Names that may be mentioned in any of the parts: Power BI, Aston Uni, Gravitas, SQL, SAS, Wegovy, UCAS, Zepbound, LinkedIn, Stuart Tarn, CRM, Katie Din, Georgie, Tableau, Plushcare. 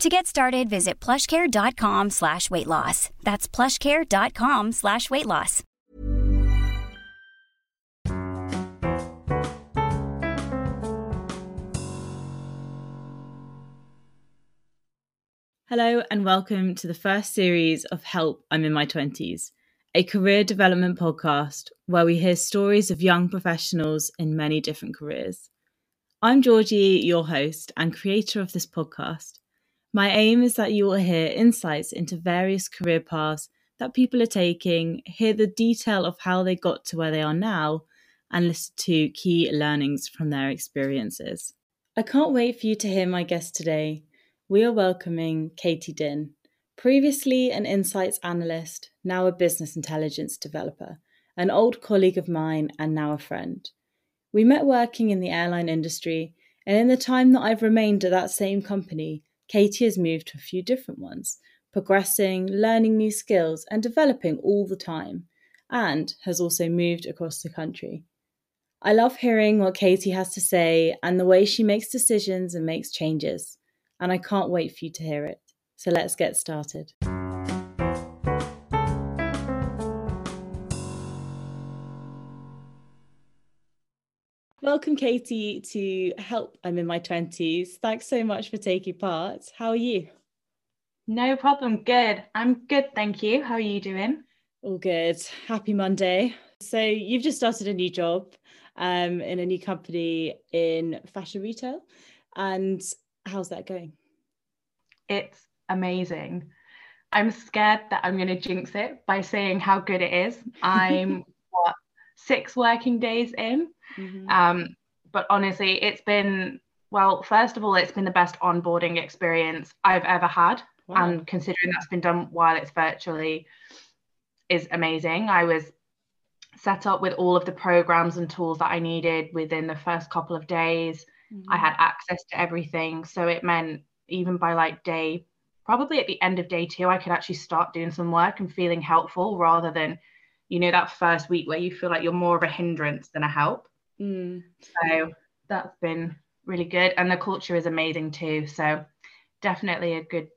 To get started, visit plushcare.com/weightloss. That's plushcare.com/weightloss. Hello and welcome to the first series of Help, I'm in My 20s, a career development podcast where we hear stories of young professionals in many different careers. I'm Georgie, your host and creator of this podcast. My aim is that you will hear insights into various career paths that people are taking, hear the detail of how they got to where they are now, and listen to key learnings from their experiences. I can't wait for you to hear my guest today. We are welcoming Katie Din, previously an insights analyst, now a business intelligence developer, an old colleague of mine and now a friend. We met working in the airline industry, and in the time that I've remained at that same company, Katie has moved to a few different ones, progressing, learning new skills and developing all the time, and has also moved across the country. I love hearing what Katie has to say and the way she makes decisions and makes changes, and I can't wait for you to hear it. So let's get started. Welcome, Katie, to Help, I'm in My 20s. Thanks so much for taking part. How are you? No problem. Good. I'm good, thank you. How are you doing? All good. Happy Monday. So you've just started a new job in a new company in fashion retail. And how's that going? It's amazing. I'm scared that I'm going to jinx it by saying how good it is. I'm 6 working days in. Mm-hmm. But honestly, it's been, well, first of all, it's been the best onboarding experience I've ever had. Wow. And considering that's been done while it's virtually is amazing. I was set up with all of the programs and tools that I needed within the first couple of days. Mm-hmm. I had access to everything. So it meant even by probably at the end of day 2, I could actually start doing some work and feeling helpful rather than, you know, that first week where you feel like you're more of a hindrance than a help. Mm. So that's been really good. And the culture is amazing too. So definitely a good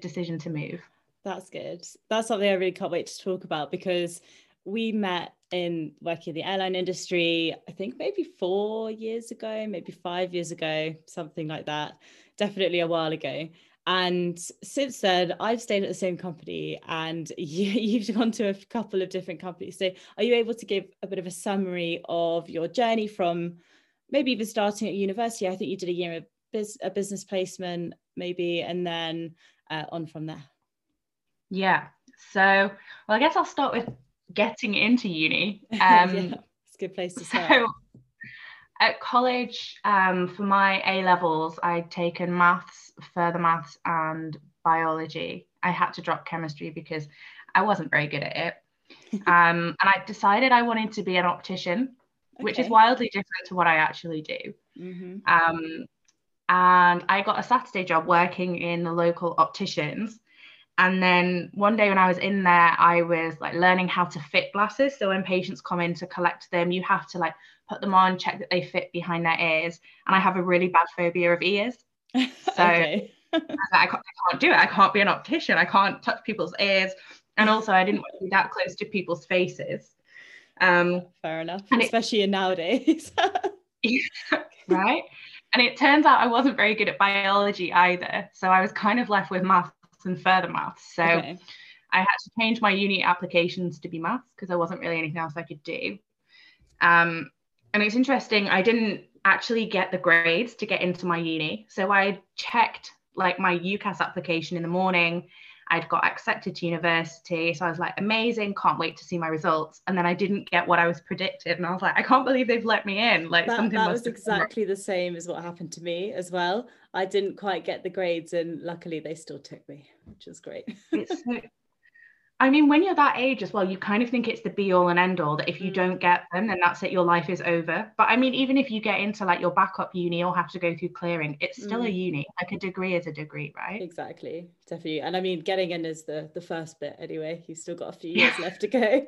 decision to move. That's good. That's something I really can't wait to talk about, because we met in working in the airline industry, I think maybe 4 years ago, maybe 5 years ago, something like that. Definitely a while ago. And since then, I've stayed at the same company, and you've gone to a couple of different companies. So are you able to give a bit of a summary of your journey from maybe even starting at university? I think you did a year of business placement maybe, and then on from there. Yeah. So I guess I'll start with getting into uni. Yeah, it's a good place to start. So at college, for my A-levels, I'd taken maths, further maths and biology. I had to drop chemistry because I wasn't very good at it. And I decided I wanted to be an optician, which is wildly different to what I actually do. Mm-hmm. And I got a Saturday job working in the local opticians. And then one day when I was in there, I was like learning how to fit glasses. So when patients come in to collect them, you have to like put them on, check that they fit behind their ears. And I have a really bad phobia of ears. So I can't do it. I can't be an optician. I can't touch people's ears. And also I didn't want to be that close to people's faces. Fair enough, especially nowadays. Right. And it turns out I wasn't very good at biology either. So I was kind of left with maths and further maths. So I had to change my uni applications to be maths because there wasn't really anything else I could do. And it's interesting, I didn't actually get the grades to get into my uni. So I checked like my UCAS application in the morning. I'd got accepted to university. So I was like, amazing, can't wait to see my results. And then I didn't get what I was predicted. And I was like, I can't believe they've let me in. Like that was exactly the same as what happened to me as well. I didn't quite get the grades and luckily they still took me, which is great. I mean, when you're that age as well, you kind of think it's the be all and end all, that if you don't get them, then that's it, your life is over. But I mean, even if you get into like your backup uni or have to go through clearing, it's still a uni, like a degree is a degree, right? Exactly, definitely. And I mean, getting in is the first bit anyway. You've still got a few years left to go.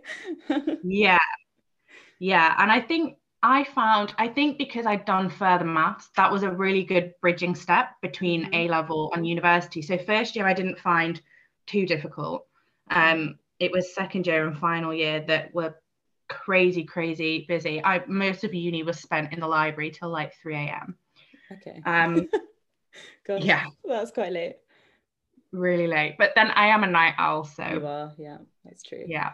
Yeah. And I think because I'd done further maths, that was a really good bridging step between A-level and university. So first year, I didn't find too difficult. It was second year and final year that were crazy busy. Most of uni was spent in the library till like 3 a.m. Okay. God, yeah, that's quite late. Really late. But then I am a night owl, so you are, yeah, that's true. Yeah.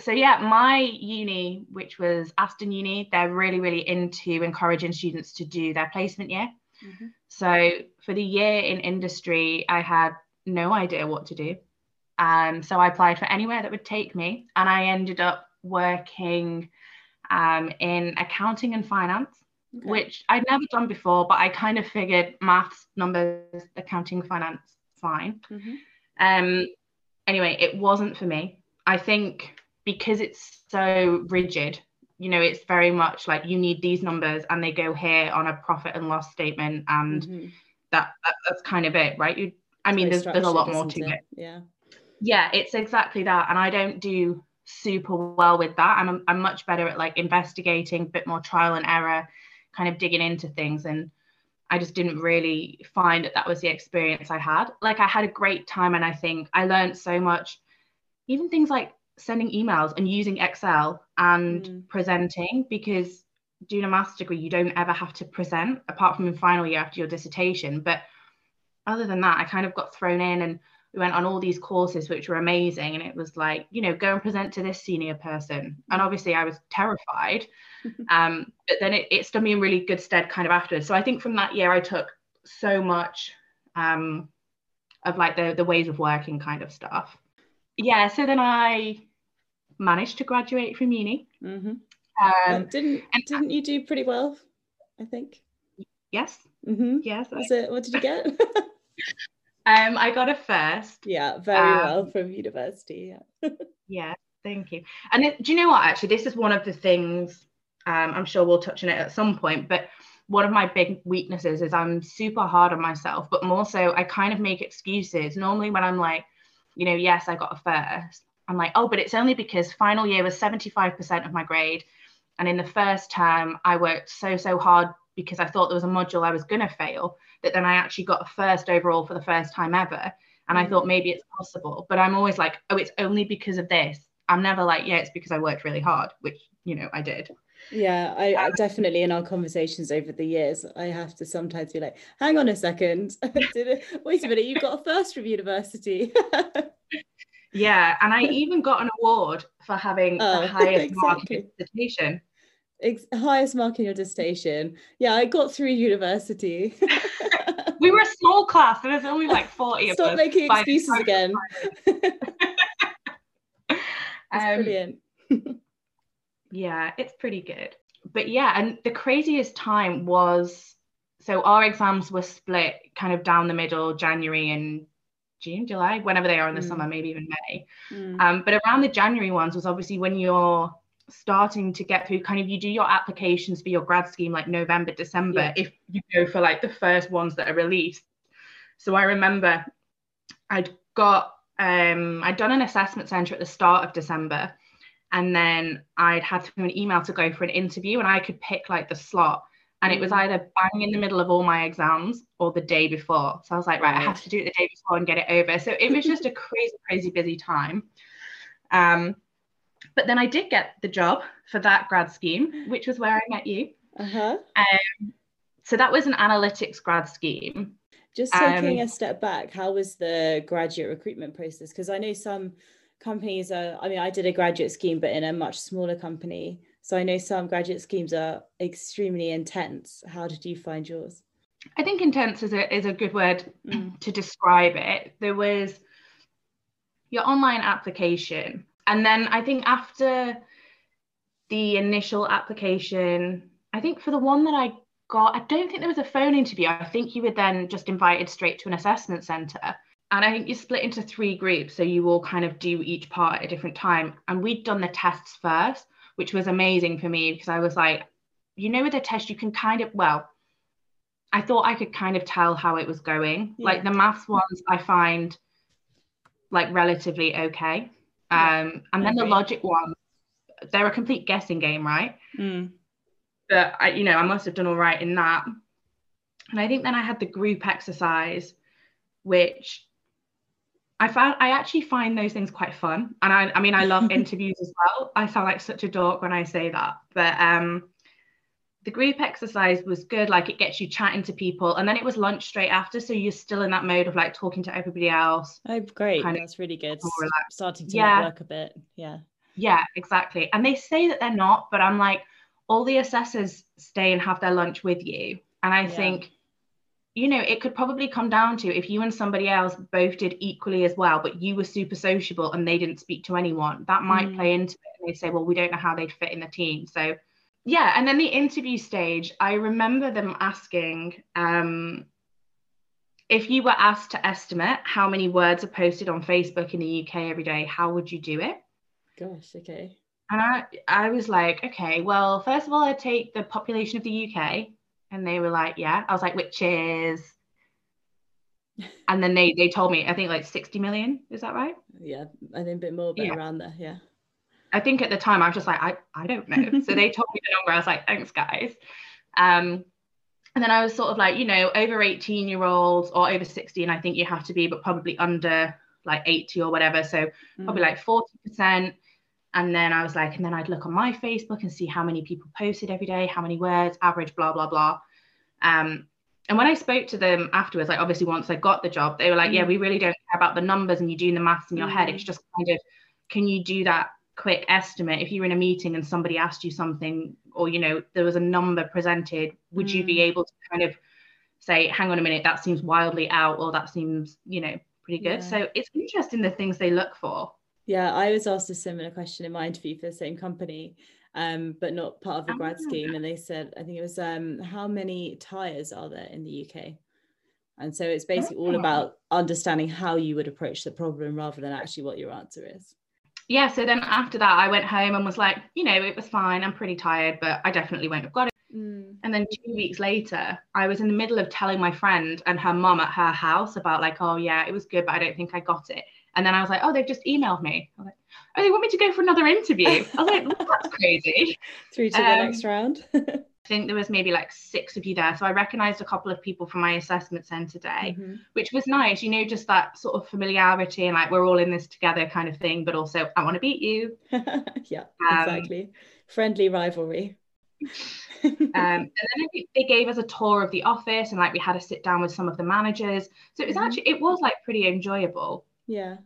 So yeah, my uni, which was Aston Uni, they're really into encouraging students to do their placement year. Mm-hmm. So for the year in industry, I had no idea what to do. So I applied for anywhere that would take me, and I ended up working in accounting and finance, which I'd never done before, but I kind of figured maths, numbers, accounting, finance, fine. Mm-hmm. Anyway, it wasn't for me. I think because it's so rigid, you know, it's very much like you need these numbers and they go here on a profit and loss statement, and that's kind of it, right? There's a lot more to it. Yeah, it's exactly that. And I don't do super well with that. I'm much better at like investigating, a bit more trial and error, kind of digging into things. And I just didn't really find that was the experience I had. Like I had a great time, and I think I learned so much, even things like sending emails and using Excel and presenting, because doing a master's degree, you don't ever have to present apart from in final year after your dissertation. But other than that, I kind of got thrown in, and we went on all these courses which were amazing, and it was like, you know, go and present to this senior person, and obviously I was terrified, but then it stood me in really good stead kind of afterwards. So I think from that year I took so much of like the ways of working kind of stuff. Yeah, so then I managed to graduate from uni. Didn't you do pretty well, I think? Yes. Mm-hmm. Yes. So what did you get? I got a first. Yeah, very well from university. Yeah. Yeah, thank you. And do you know what? Actually, this is one of the things. I'm sure we'll touch on it at some point. But one of my big weaknesses is I'm super hard on myself, but more so I kind of make excuses. Normally, when I'm like, you know, yes, I got a first, I'm like, oh, but it's only because final year was 75% of my grade, and in the first term I worked so hard, because I thought there was a module I was going to fail, that then I actually got a first overall for the first time ever. And I thought maybe it's possible, but I'm always like, oh, it's only because of this. I'm never like, yeah, it's because I worked really hard, which, you know, I did. Yeah, I definitely, in our conversations over the years, I have to sometimes be like, hang on a second, wait a minute, you got a first from university. Yeah, and I even got an award for having the highest mark in dissertation. Highest mark in your dissertation. Yeah, I got through university. We were a small class, there was only like 40 of us. Stop making excuses again. That's brilliant. Yeah, it's pretty good. But yeah, and the craziest time was, so our exams were split kind of down the middle, January and June, July, whenever they are in the summer, maybe even May. But around the January ones was obviously when you're starting to get through, kind of, you do your applications for your grad scheme like November, December, if you go for like the first ones that are released. So I remember I'd done an assessment centre at the start of December, and then I'd had through an email to go for an interview, and I could pick like the slot, and it was either bang in the middle of all my exams or the day before. So I was like, right, I have to do it the day before and get it over. So it was just a crazy busy time. But then I did get the job for that grad scheme, which was where I met you. So that was an analytics grad scheme. Just taking a step back, how was the graduate recruitment process? Because I know some companies are, I mean, I did a graduate scheme, but in a much smaller company. So I know some graduate schemes are extremely intense. How did you find yours? I think intense is a good word to describe it. There was your online application. And then I think after the initial application, I think for the one that I got, I don't think there was a phone interview. I think you were then just invited straight to an assessment centre. And I think you split into three groups. So you all kind of do each part at a different time. And we'd done the tests first, which was amazing for me because I was like, you know, with a test, you can kind of, well, I thought I could kind of tell how it was going. Yeah. Like the maths ones I find like relatively okay. And then the logic ones, they're a complete guessing game, right? Mm. But I must have done all right in that. And I think then I had the group exercise, which I actually find those things quite fun. And I mean, I love interviews as well. I sound like such a dork when I say that, but the group exercise was good. Like it gets you chatting to people, and then it was lunch straight after, so you're still in that mode of like talking to everybody else. Oh, great! That's really good. Starting to network a bit. Yeah, exactly. And they say that they're not, but I'm like, all the assessors stay and have their lunch with you. And I think, it could probably come down to if you and somebody else both did equally as well, but you were super sociable and they didn't speak to anyone. That might play into it. And they say, well, we don't know how they'd fit in the team, so. Yeah, and then the interview stage, I remember them asking if you were asked to estimate how many words are posted on Facebook in the UK every day, how would you do it? Gosh, okay. And I was like, okay, well, first of all, I'd take the population of the UK. And they were like, yeah. I was like, which is? And then they told me, I think like 60 million, is that right? Yeah, I think a bit more, but around there, yeah. I think at the time I was just like, I don't know. So they told me the number. I was like, thanks, guys. And then I was sort of like, over 18-year-olds or over 16, I think you have to be, but probably under like 80 or whatever. So probably like 40%. And then I was like, and then I'd look on my Facebook and see how many people posted every day, how many words, average, blah, blah, blah. And when I spoke to them afterwards, like obviously once I got the job, they were like, yeah, we really don't care about the numbers and you doing the maths in your head. It's just kind of, can you do that quick estimate? If you were in a meeting and somebody asked you something, or there was a number presented, would you be able to kind of say, hang on a minute, that seems wildly out, or that seems pretty good? So it's interesting the things they look for. I was asked a similar question in my interview for the same company, but not part of the grad scheme, and they said, I think it was how many tires are there in the UK? And so it's basically all about understanding how you would approach the problem rather than actually what your answer is. Yeah, so then after that, I went home and was like, it was fine. I'm pretty tired, but I definitely won't have got it. And then 2 weeks later, I was in the middle of telling my friend and her mum at her house about like, oh, yeah, it was good, but I don't think I got it. And then I was like, oh, they've just emailed me. I was like, oh, they want me to go for another interview. I was like, well, that's crazy. Through to the next round. I think there was maybe like 6 of you there. So I recognised a couple of people from my assessment centre day, which was nice, just that sort of familiarity and like we're all in this together kind of thing, but also I want to beat you. Yeah, exactly. Friendly rivalry. And then they gave us a tour of the office and like we had to sit down with some of the managers. So it was actually, it was like pretty enjoyable. Yeah.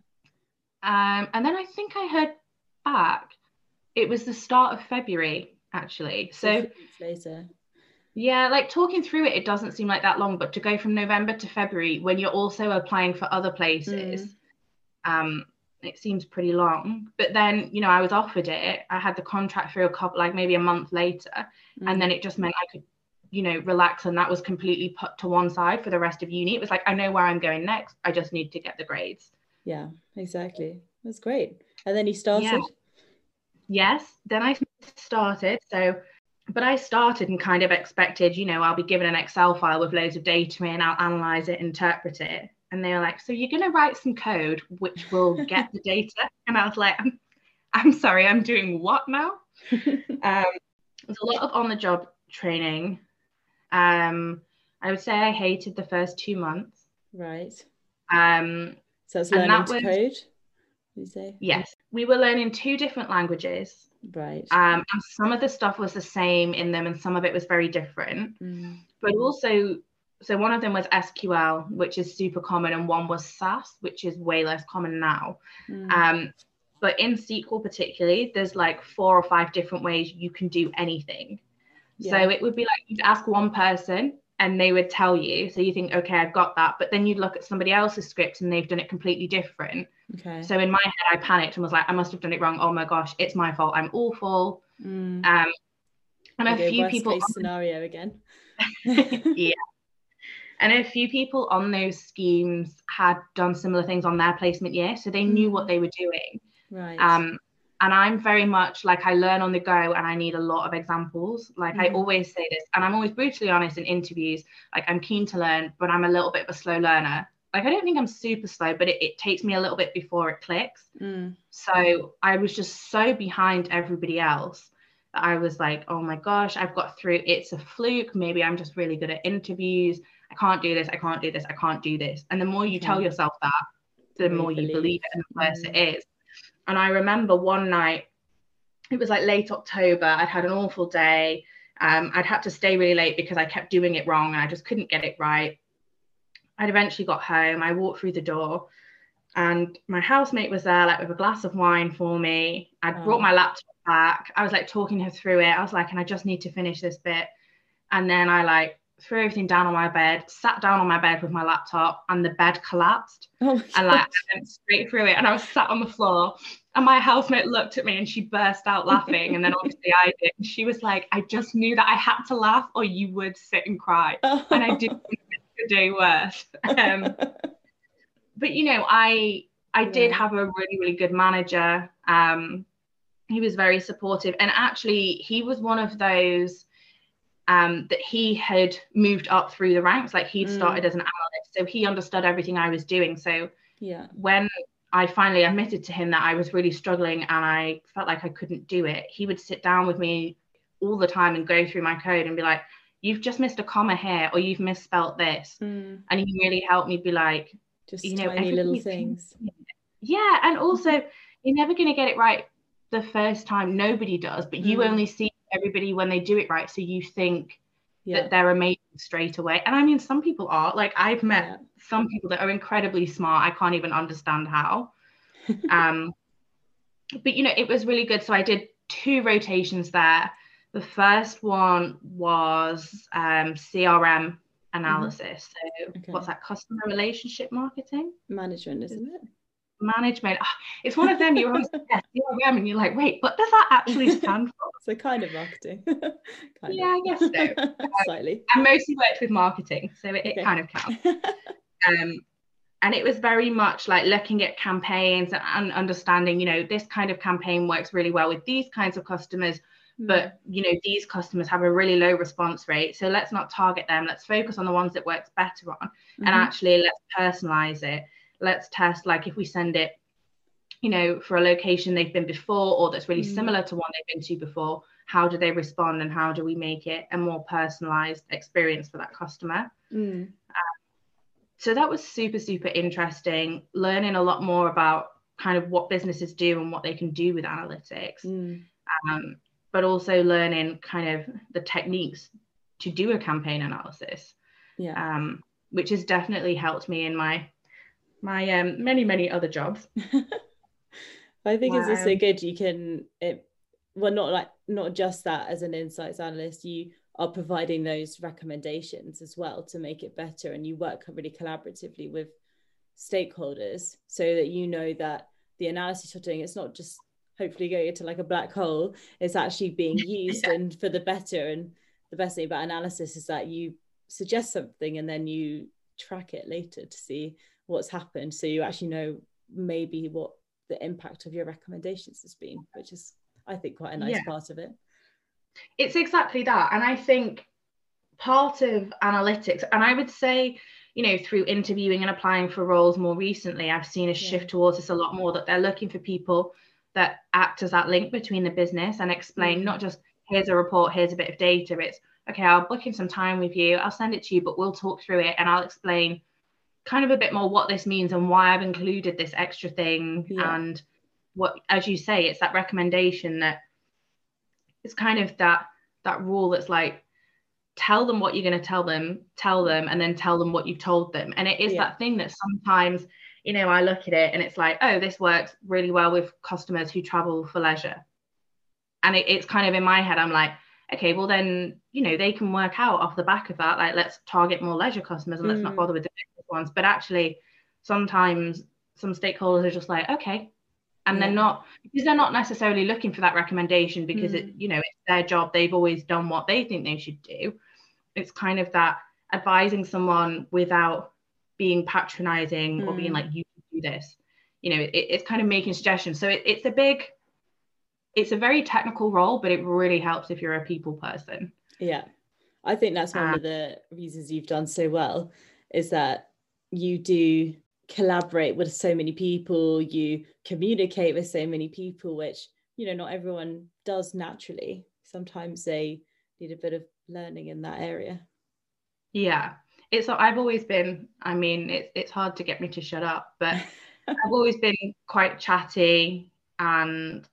And then I think I heard back, it was the start of February. Actually, so later. Yeah, like talking through it doesn't seem like that long, but to go from November to February when you're also applying for other places, it seems pretty long. But then I was offered it, I had the contract through a couple, like maybe a month later, and then it just meant I could relax, and that was completely put to one side for the rest of uni. It was like, I know where I'm going next, I just need to get the grades. Yeah, exactly. That's great. And then you started. Yeah. Yes, then I started. But I started and kind of expected, I'll be given an Excel file with loads of data in, I'll analyze it, interpret it. And they were like, so you're going to write some code which will get the data. And I was like, I'm sorry, I'm doing what now? There's a lot of on-the-job training. I would say I hated the first 2 months. Right. So that's learning to code? You say? Yes, we were learning 2 different languages, right? And some of the stuff was the same in them and some of it was very different, but also So one of them was SQL, which is super common, and one was SAS, which is way less common now. But in SQL particularly, there's like 4 or 5 different ways you can do anything. Yeah. So it would be like you'd ask one person and they would tell you. So you think, okay, I've got that. But then you'd look at somebody else's script and they've done it completely different. Okay. So in my head, I panicked and was like, I must have done it wrong. Oh my gosh, it's my fault. I'm awful. And a few people scenario again. Yeah. And a few people on those schemes had done similar things on their placement year. So they knew what they were doing. Right. And I'm very much like, I learn on the go and I need a lot of examples. Like I always say this, and I'm always brutally honest in interviews. Like I'm keen to learn, but I'm a little bit of a slow learner. Like I don't think I'm super slow, but it takes me a little bit before it clicks. So I was just so behind everybody else that I was like, oh my gosh, I've got through. It's a fluke. Maybe I'm just really good at interviews. I can't do this. I can't do this. I can't do this. And the more you tell yourself that, the more you believe it and the worse it is. And I remember one night, it was like late October, I'd had an awful day. I'd had to stay really late because I kept doing it wrong and I just couldn't get it right. I'd eventually got home, I walked through the door and my housemate was there like with a glass of wine for me. I'd brought my laptop back. I was like talking her through it. I was like, and I just need to finish this bit. And then I like threw everything down on my bed, sat down on my bed with my laptop, and the bed collapsed. And like I went straight through it and I was sat on the floor and my housemate looked at me and she burst out laughing. And then obviously I did. And she was like, I just knew that I had to laugh or you would sit and cry. And I didn't do worse. But you know, I did have a really, really good manager. He was very supportive, and actually he was one of those that he had moved up through the ranks. Like he'd started as an analyst, so he understood everything I was doing. So when I finally admitted to him that I was really struggling and I felt like I couldn't do it, he would sit down with me all the time and go through my code and be like, you've just missed a comma here, or you've misspelt this. And he really helped me be like, just you know, tiny little things. Yeah. And also you're never going to get it right the first time. Nobody does, but you only see everybody when they do it right, so you think that they're amazing straight away. And I mean, some people are, like I've met some people that are incredibly smart, I can't even understand how. But you know, it was really good. So I did 2 rotations there. The first one was CRM analysis. So what's that, customer relationship marketing management, isn't it? Management. It's one of them, you're on CRM and you're like, wait, what does that actually stand for? So kind of marketing. I guess so. Slightly. I mostly worked with marketing, so it kind of counts. And it was very much like looking at campaigns and understanding, you know, this kind of campaign works really well with these kinds of customers, but you know, these customers have a really low response rate, so let's not target them, let's focus on the ones that works better on, and actually let's personalize it. Let's test, like if we send it, you know, for a location they've been before or that's really similar to one they've been to before, how do they respond and how do we make it a more personalized experience for that customer? So that was super, super interesting, learning a lot more about kind of what businesses do and what they can do with analytics, but also learning kind of the techniques to do a campaign analysis, which has definitely helped me in my many other jobs. I think it's also good, you can not just that as an insights analyst, you are providing those recommendations as well to make it better, and you work really collaboratively with stakeholders so that you know that the analysis you're doing, it's not just hopefully going to like a black hole, it's actually being used and for the better. And the best thing about analysis is that you suggest something and then you track it later to see what's happened, so you actually know maybe what the impact of your recommendations has been, which is I think quite a nice part of it. It's exactly that. And I think part of analytics, and I would say, you know, through interviewing and applying for roles more recently, I've seen a shift towards this a lot more, that they're looking for people that act as that link between the business and explain not just here's a report, here's a bit of data. It's okay, I'll book in some time with you, I'll send it to you, but we'll talk through it and I'll explain kind of a bit more what this means and why I've included this extra thing. And what, as you say, it's that recommendation, that it's kind of that rule that's like tell them what you're going to tell them, and then tell them what you've told them. And it is that thing that sometimes, you know, I look at it and it's like, oh, this works really well with customers who travel for leisure. And it's kind of in my head, I'm like, okay, well then, you know, they can work out off the back of that, like, let's target more leisure customers and let's not bother with the business ones. But actually, sometimes some stakeholders are just like, okay. And they're not, because they're not necessarily looking for that recommendation, because it, you know, it's their job. They've always done what they think they should do. It's kind of that advising someone without being patronizing or being like, you can do this. You know, it's kind of making suggestions. So it's a very technical role, but it really helps if you're a people person. Yeah. I think that's one of the reasons you've done so well, is that you do collaborate with so many people, you communicate with so many people, which, you know, not everyone does naturally. Sometimes they need a bit of learning in that area. Yeah, it's, I've always been, I mean, it's hard to get me to shut up, but I've always been quite chatty. And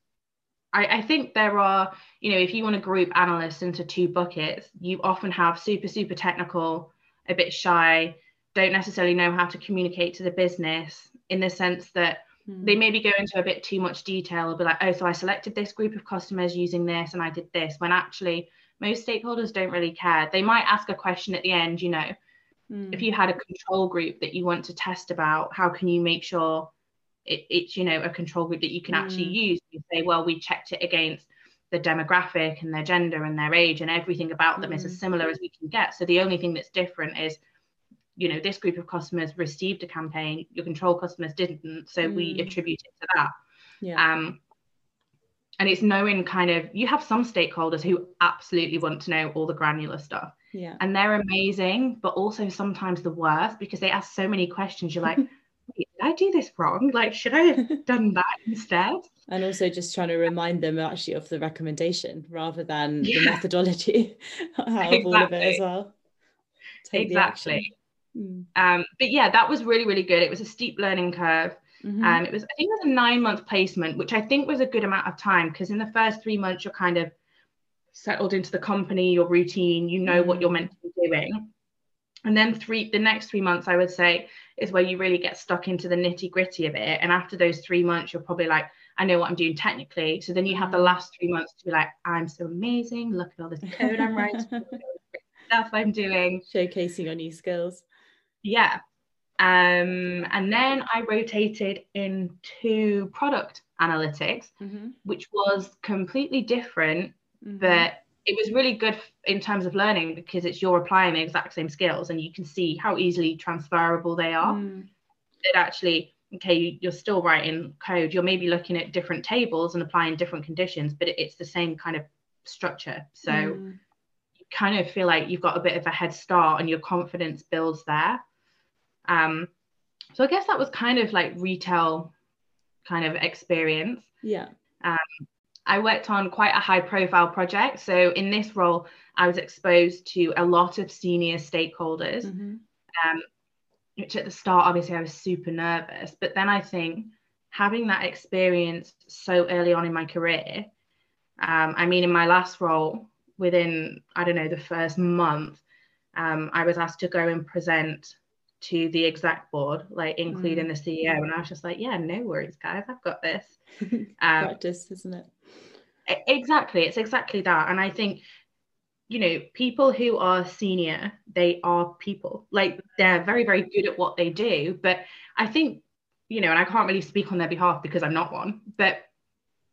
I think there are, you know, if you want to group analysts into two buckets, you often have super, super technical, a bit shy, don't necessarily know how to communicate to the business, in the sense that they maybe go into a bit too much detail or be like, oh, so I selected this group of customers using this and I did this, when actually most stakeholders don't really care. They might ask a question at the end, you know, if you had a control group that you want to test about, how can you make sure it's, you know, a control group that you can actually use? You say, well, we checked it against the demographic and their gender and their age, and everything about them is as similar as we can get. So the only thing that's different is, you know, this group of customers received a campaign, your control customers didn't, so we attribute it to that. And it's knowing kind of, you have some stakeholders who absolutely want to know all the granular stuff, and they're amazing, but also sometimes the worst, because they ask so many questions, you're like, wait, did I do this wrong? Like, should I have done that instead? And also just trying to remind them actually of the recommendation rather than the methodology out of all of it as well. Take the action. But yeah, that was really, really good. It was a steep learning curve. And it was, I think it was a 9-month placement, which I think was a good amount of time, because in the first 3 months, you're kind of settled into the company, your routine, you know what you're meant to be doing. And then the next 3 months, I would say, is where you really get stuck into the nitty gritty of it. And after those 3 months, you're probably like, I know what I'm doing technically. So then you have the last 3 months to be like, I'm so amazing. Look at all this code I'm writing, all this stuff I'm doing. Showcasing your new skills. Yeah. And then I rotated into product analytics, which was completely different, but it was really good in terms of learning, because it's, you're applying the exact same skills and you can see how easily transferable they are. It actually, okay, you're still writing code, you're maybe looking at different tables and applying different conditions, but it's the same kind of structure. So you kind of feel like you've got a bit of a head start and your confidence builds there. So I guess that was kind of like retail kind of experience. I worked on quite a high profile project. So in this role, I was exposed to a lot of senior stakeholders, which at the start, obviously I was super nervous, but then I think having that experience so early on in my career, I mean, in my last role, within, I don't know, the first month, I was asked to go and present to the exec board, like including the CEO, and I was just like, yeah, no worries guys, I've got this. Practice, isn't it? Exactly, it's exactly that. And I think, you know, people who are senior, they are people, like they're very, very good at what they do. But I think, you know, and I can't really speak on their behalf because I'm not one, but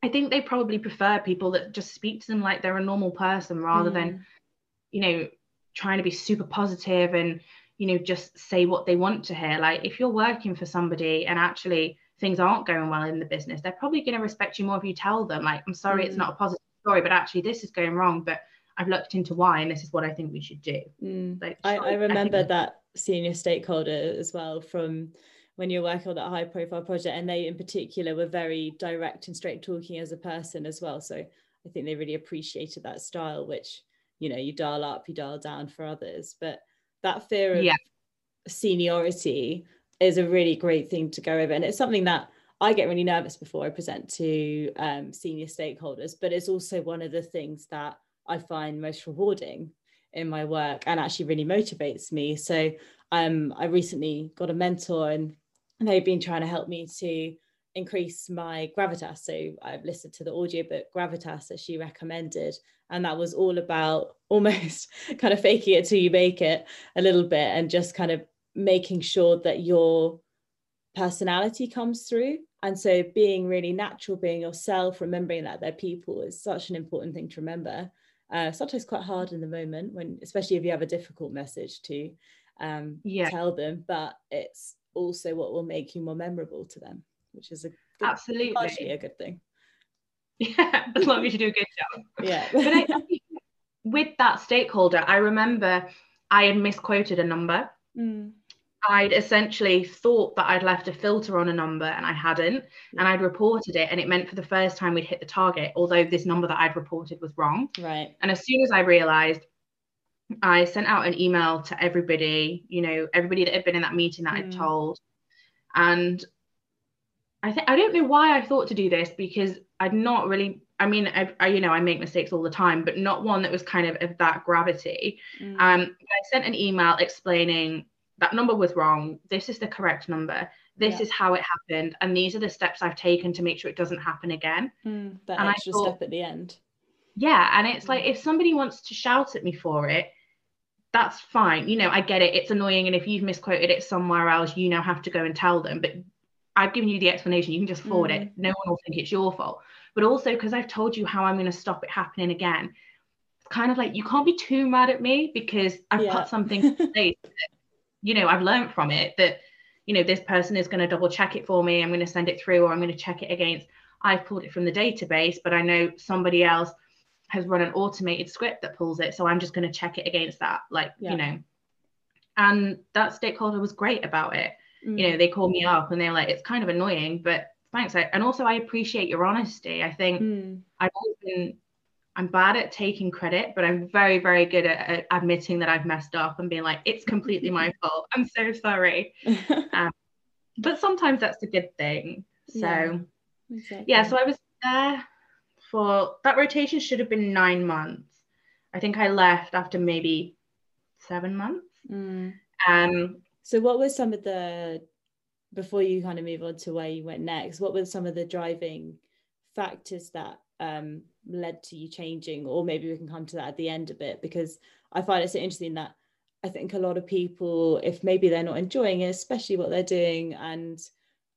I think they probably prefer people that just speak to them like they're a normal person, rather than, you know, trying to be super positive and, you know, just say what they want to hear. Like if you're working for somebody and actually things aren't going well in the business, they're probably going to respect you more if you tell them, like, I'm sorry, it's not a positive story, but actually this is going wrong, but I've looked into why, and this is what I think we should do. Like, I remember that senior stakeholder as well from when you're working on that high profile project, and they in particular were very direct and straight talking as a person as well. So I think they really appreciated that style, which, you know, you dial up, you dial down for others, but that fear of seniority is a really great thing to go over. And it's something that I get really nervous before I present to senior stakeholders, but it's also one of the things that I find most rewarding, in my work and actually really motivates me. So I recently got a mentor, and they've been trying to help me to increase my gravitas. So I've listened to the audiobook Gravitas that she recommended, and that was all about almost kind of faking it till you make it a little bit, and just kind of making sure that your personality comes through. And so being really natural, being yourself, remembering that they're people is such an important thing to remember. Sometimes quite hard in the moment, when especially if you have a difficult message to tell them, but it's also what will make you more memorable to them, which is partially a good thing. Yeah, as long as you do a good job. Yeah. But I think with that stakeholder, I remember I had misquoted a number. Mm. I'd essentially thought that I'd left a filter on a number, and I hadn't, and I'd reported it, and it meant for the first time we'd hit the target, although this number that I'd reported was wrong. Right. And as soon as I realised, I sent out an email to everybody, everybody that had been in that meeting that I'd told. And I don't know why I thought to do this, because I'd not really, I make mistakes all the time, but not one that was kind of that gravity. I sent an email explaining that number was wrong. This is the correct number. This is how it happened. And these are the steps I've taken to make sure it doesn't happen again. That and extra step at the end. Yeah. And it's like, if somebody wants to shout at me for it, that's fine. I get it. It's annoying. And if you've misquoted it somewhere else, you now have to go and tell them. But I've given you the explanation. You can just forward it. No one will think it's your fault. But also because I've told you how I'm going to stop it happening again, it's kind of like, you can't be too mad at me, because I've put something in place. I've learned from it that, this person is going to double check it for me. I'm going to send it through, or I'm going to check it against. I've pulled it from the database, but I know somebody else has run an automated script that pulls it. So I'm just going to check it against that, and that stakeholder was great about it. They called me up and they were like, it's kind of annoying, but thanks. And also I appreciate your honesty. I think I'm bad at taking credit, but I'm very, very good at admitting that I've messed up and being like, it's completely my fault. I'm so sorry. But sometimes that's a good thing. So, so I was there for that rotation. Should have been 9 months. I think I left after maybe 7 months. So what were some of the, before you kind of move on to where you went next, what were some of the driving factors that led to you changing? Or maybe we can come to that at the end a bit, because I find it so interesting that I think a lot of people, if maybe they're not enjoying it, especially what they're doing, and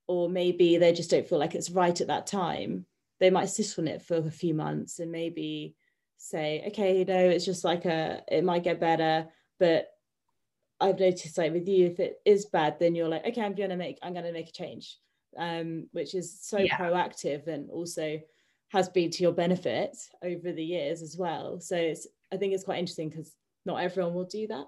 or maybe they just don't feel like it's right at that time, they might sit on it for a few months and maybe say, okay, it's just like it might get better. But I've noticed, like with you, if it is bad, then you're like, okay, I'm gonna make a change, which is so proactive, and also has been to your benefit over the years as well. So I think it's quite interesting, because not everyone will do that.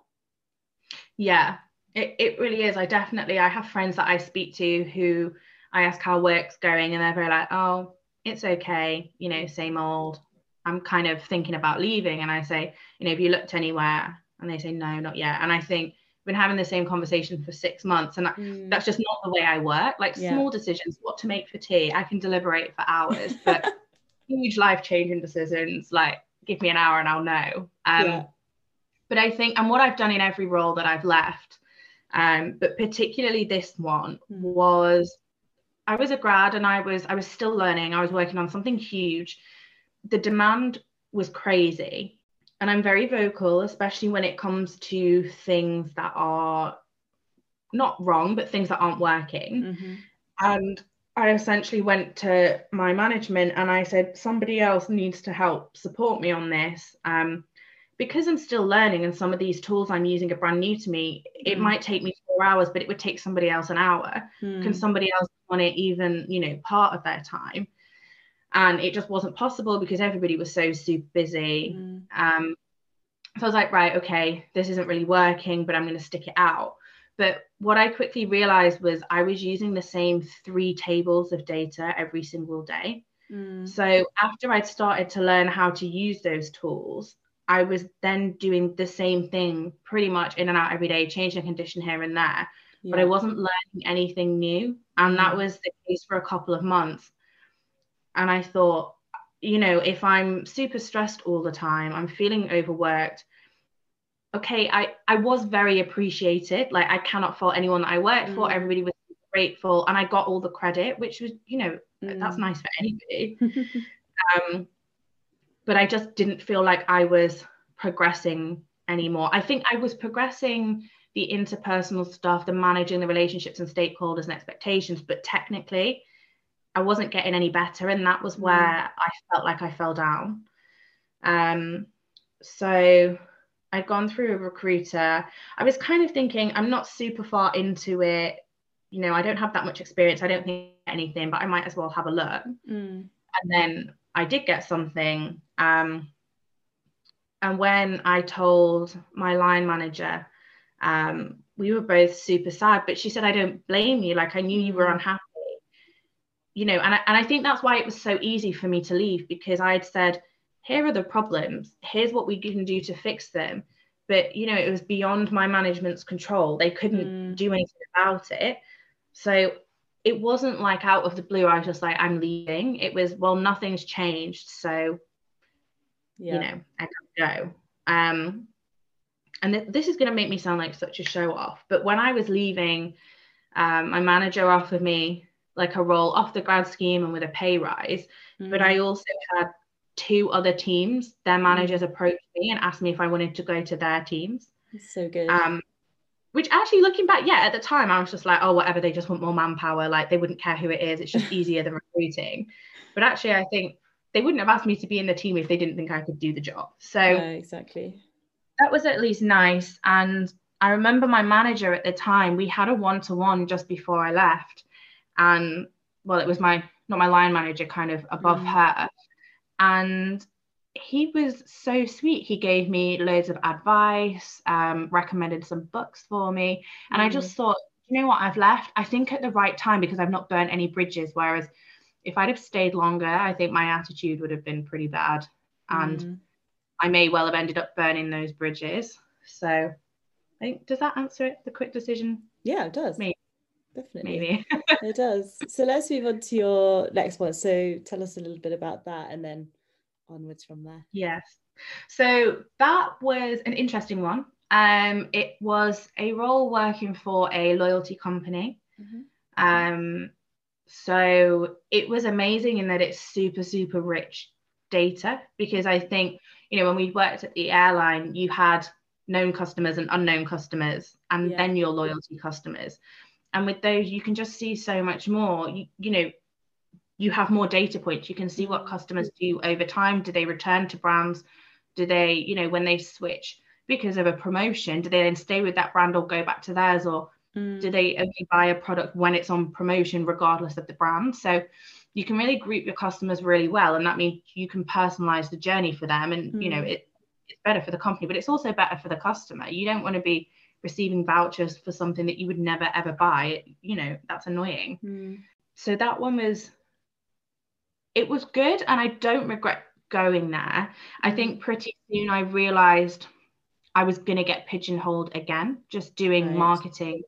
Yeah, it really is. I have friends that I speak to who I ask how work's going, and they're very like, oh, it's okay, same old. I'm kind of thinking about leaving. And I say, have you looked anywhere? And they say, no, not yet. And I think I've been having the same conversation for 6 months, and that's just not the way I work. Small decisions, what to make for tea, I can deliberate for hours, but huge life-changing decisions, give me an hour and I'll know. But I think, and what I've done in every role that I've left, but particularly this one, was I was a grad, and I was still learning. I was working on something huge. The demand was crazy, and I'm very vocal, especially when it comes to things that are not wrong, but things that aren't working. And I essentially went to my management and I said, somebody else needs to help support me on this. Because I'm still learning, and some of these tools I'm using are brand new to me, it might take me 4 hours, but it would take somebody else an hour. Can somebody else on it even, part of their time? And it just wasn't possible because everybody was so super busy. So I was like, right, okay, this isn't really working, but I'm going to stick it out. But what I quickly realized was I was using the same 3 tables of data every single day. So after I'd started to learn how to use those tools, I was then doing the same thing pretty much in and out every day, changing a condition here and there, but I wasn't learning anything new. And that was the case for a couple of months. And I thought, if I'm super stressed all the time, I'm feeling overworked, okay, I was very appreciated. Like, I cannot fault anyone that I worked for. Everybody was grateful, and I got all the credit, which was, you know, that's nice for anybody. But I just didn't feel like I was progressing anymore. I think I was progressing the interpersonal stuff, the managing the relationships and stakeholders and expectations, but technically I wasn't getting any better, and that was where I felt like I fell down. So I'd gone through a recruiter. I was kind of thinking, I'm not super far into it, you know, I don't have that much experience, I don't think anything, but I might as well have a look. And then I did get something, and when I told my line manager, we were both super sad, but she said, I don't blame you, like, I knew you were unhappy, you know. And I think that's why it was so easy for me to leave, because I'd said, here are the problems, here's what we can do to fix them, but, you know, it was beyond my management's control, they couldn't do anything about it. So it wasn't like out of the blue I was just like, I'm leaving. It was, well, nothing's changed, so you know, I can't go. And this is going to make me sound like such a show off, but when I was leaving, my manager offered me like a role off the grad scheme and with a pay rise, but I also had two other teams, their managers approached me and asked me if I wanted to go to their teams. That's so good. Which actually, looking back, at the time I was just like, oh, whatever, they just want more manpower, like they wouldn't care who it is, it's just easier than recruiting. But actually I think they wouldn't have asked me to be in the team if they didn't think I could do the job. So exactly, that was at least nice. And I remember my manager at the time, we had a one-to-one just before I left, and well, it was not my line manager, kind of above her, and he was so sweet. He gave me loads of advice, recommended some books for me, and I just thought, you know what, I've left, I think, at the right time, because I've not burnt any bridges. Whereas if I'd have stayed longer, I think my attitude would have been pretty bad, and I may well have ended up burning those bridges. So I think, does that answer it, the quick decision? Yeah, it does. Maybe. Definitely. Maybe. It does. So let's move on to your next one. So tell us a little bit about that, and then onwards from there. Yes. So that was an interesting one. It was a role working for a loyalty company. So it was amazing in that it's super, super rich data, because I think, you know, when we worked at the airline, you had known customers and unknown customers, and then your loyalty customers. And with those, you can just see so much more. You know, you have more data points. You can see what customers do over time. Do they return to brands? Do they, you know, when they switch because of a promotion, do they then stay with that brand or go back to theirs? Or do they only buy a product when it's on promotion, regardless of the brand? So you can really group your customers really well. And that means you can personalize the journey for them. And, you know, it's better for the company, but it's also better for the customer. You don't want to be receiving vouchers for something that you would never ever buy, you know, that's annoying. So that one was, it was good, and I don't regret going there. I think pretty soon I realized I was going to get pigeonholed again, just doing marketing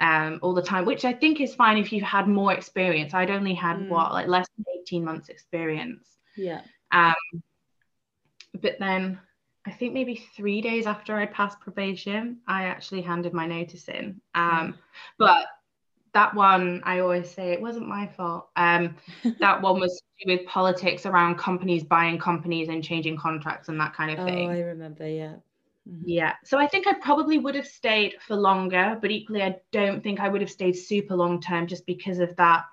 all the time, which I think is fine if you've had more experience. I'd only had less than 18 months experience. But then I think maybe 3 days after I passed probation, I actually handed my notice in. But that one, I always say it wasn't my fault. That one was to do with politics around companies buying companies and changing contracts and that kind of thing. Oh, I remember, yeah. Yeah. So I think I probably would have stayed for longer, but equally, I don't think I would have stayed super long term, just because of that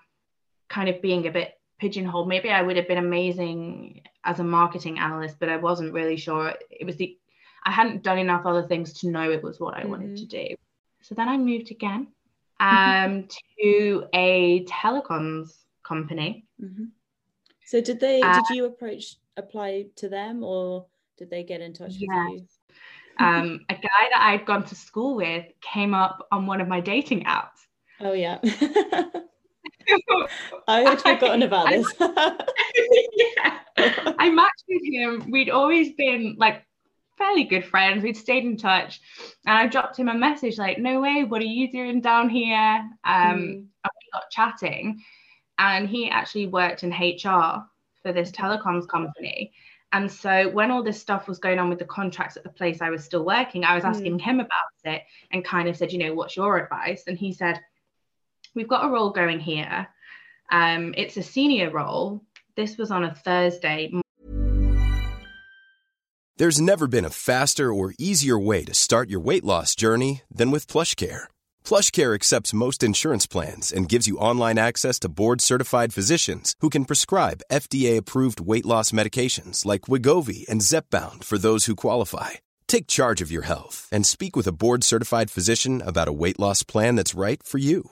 kind of being a bit pigeonholed. Maybe I would have been amazing as a marketing analyst, but I wasn't really sure. It was I hadn't done enough other things to know it was what I wanted to do. So then I moved again to a telecoms company. So did you apply to them, or did they get in touch with you? A guy that I'd gone to school with came up on one of my dating apps. Oh yeah. I had forgotten about this. I matched with him. We'd always been like fairly good friends, we'd stayed in touch, and I dropped him a message like, no way, what are you doing down here? And we got chatting, and he actually worked in HR for this telecoms company. And so when all this stuff was going on with the contracts at the place I was still working, I was asking him about it and kind of said, you know, what's your advice? And he said, we've got a role going here. It's a senior role. This was on a Thursday. There's never been a faster or easier way to start your weight loss journey than with Plushcare. Plushcare accepts most insurance plans and gives you online access to board-certified physicians who can prescribe FDA-approved weight loss medications like Wegovy and Zepbound for those who qualify. Take charge of your health and speak with a board-certified physician about a weight loss plan that's right for you.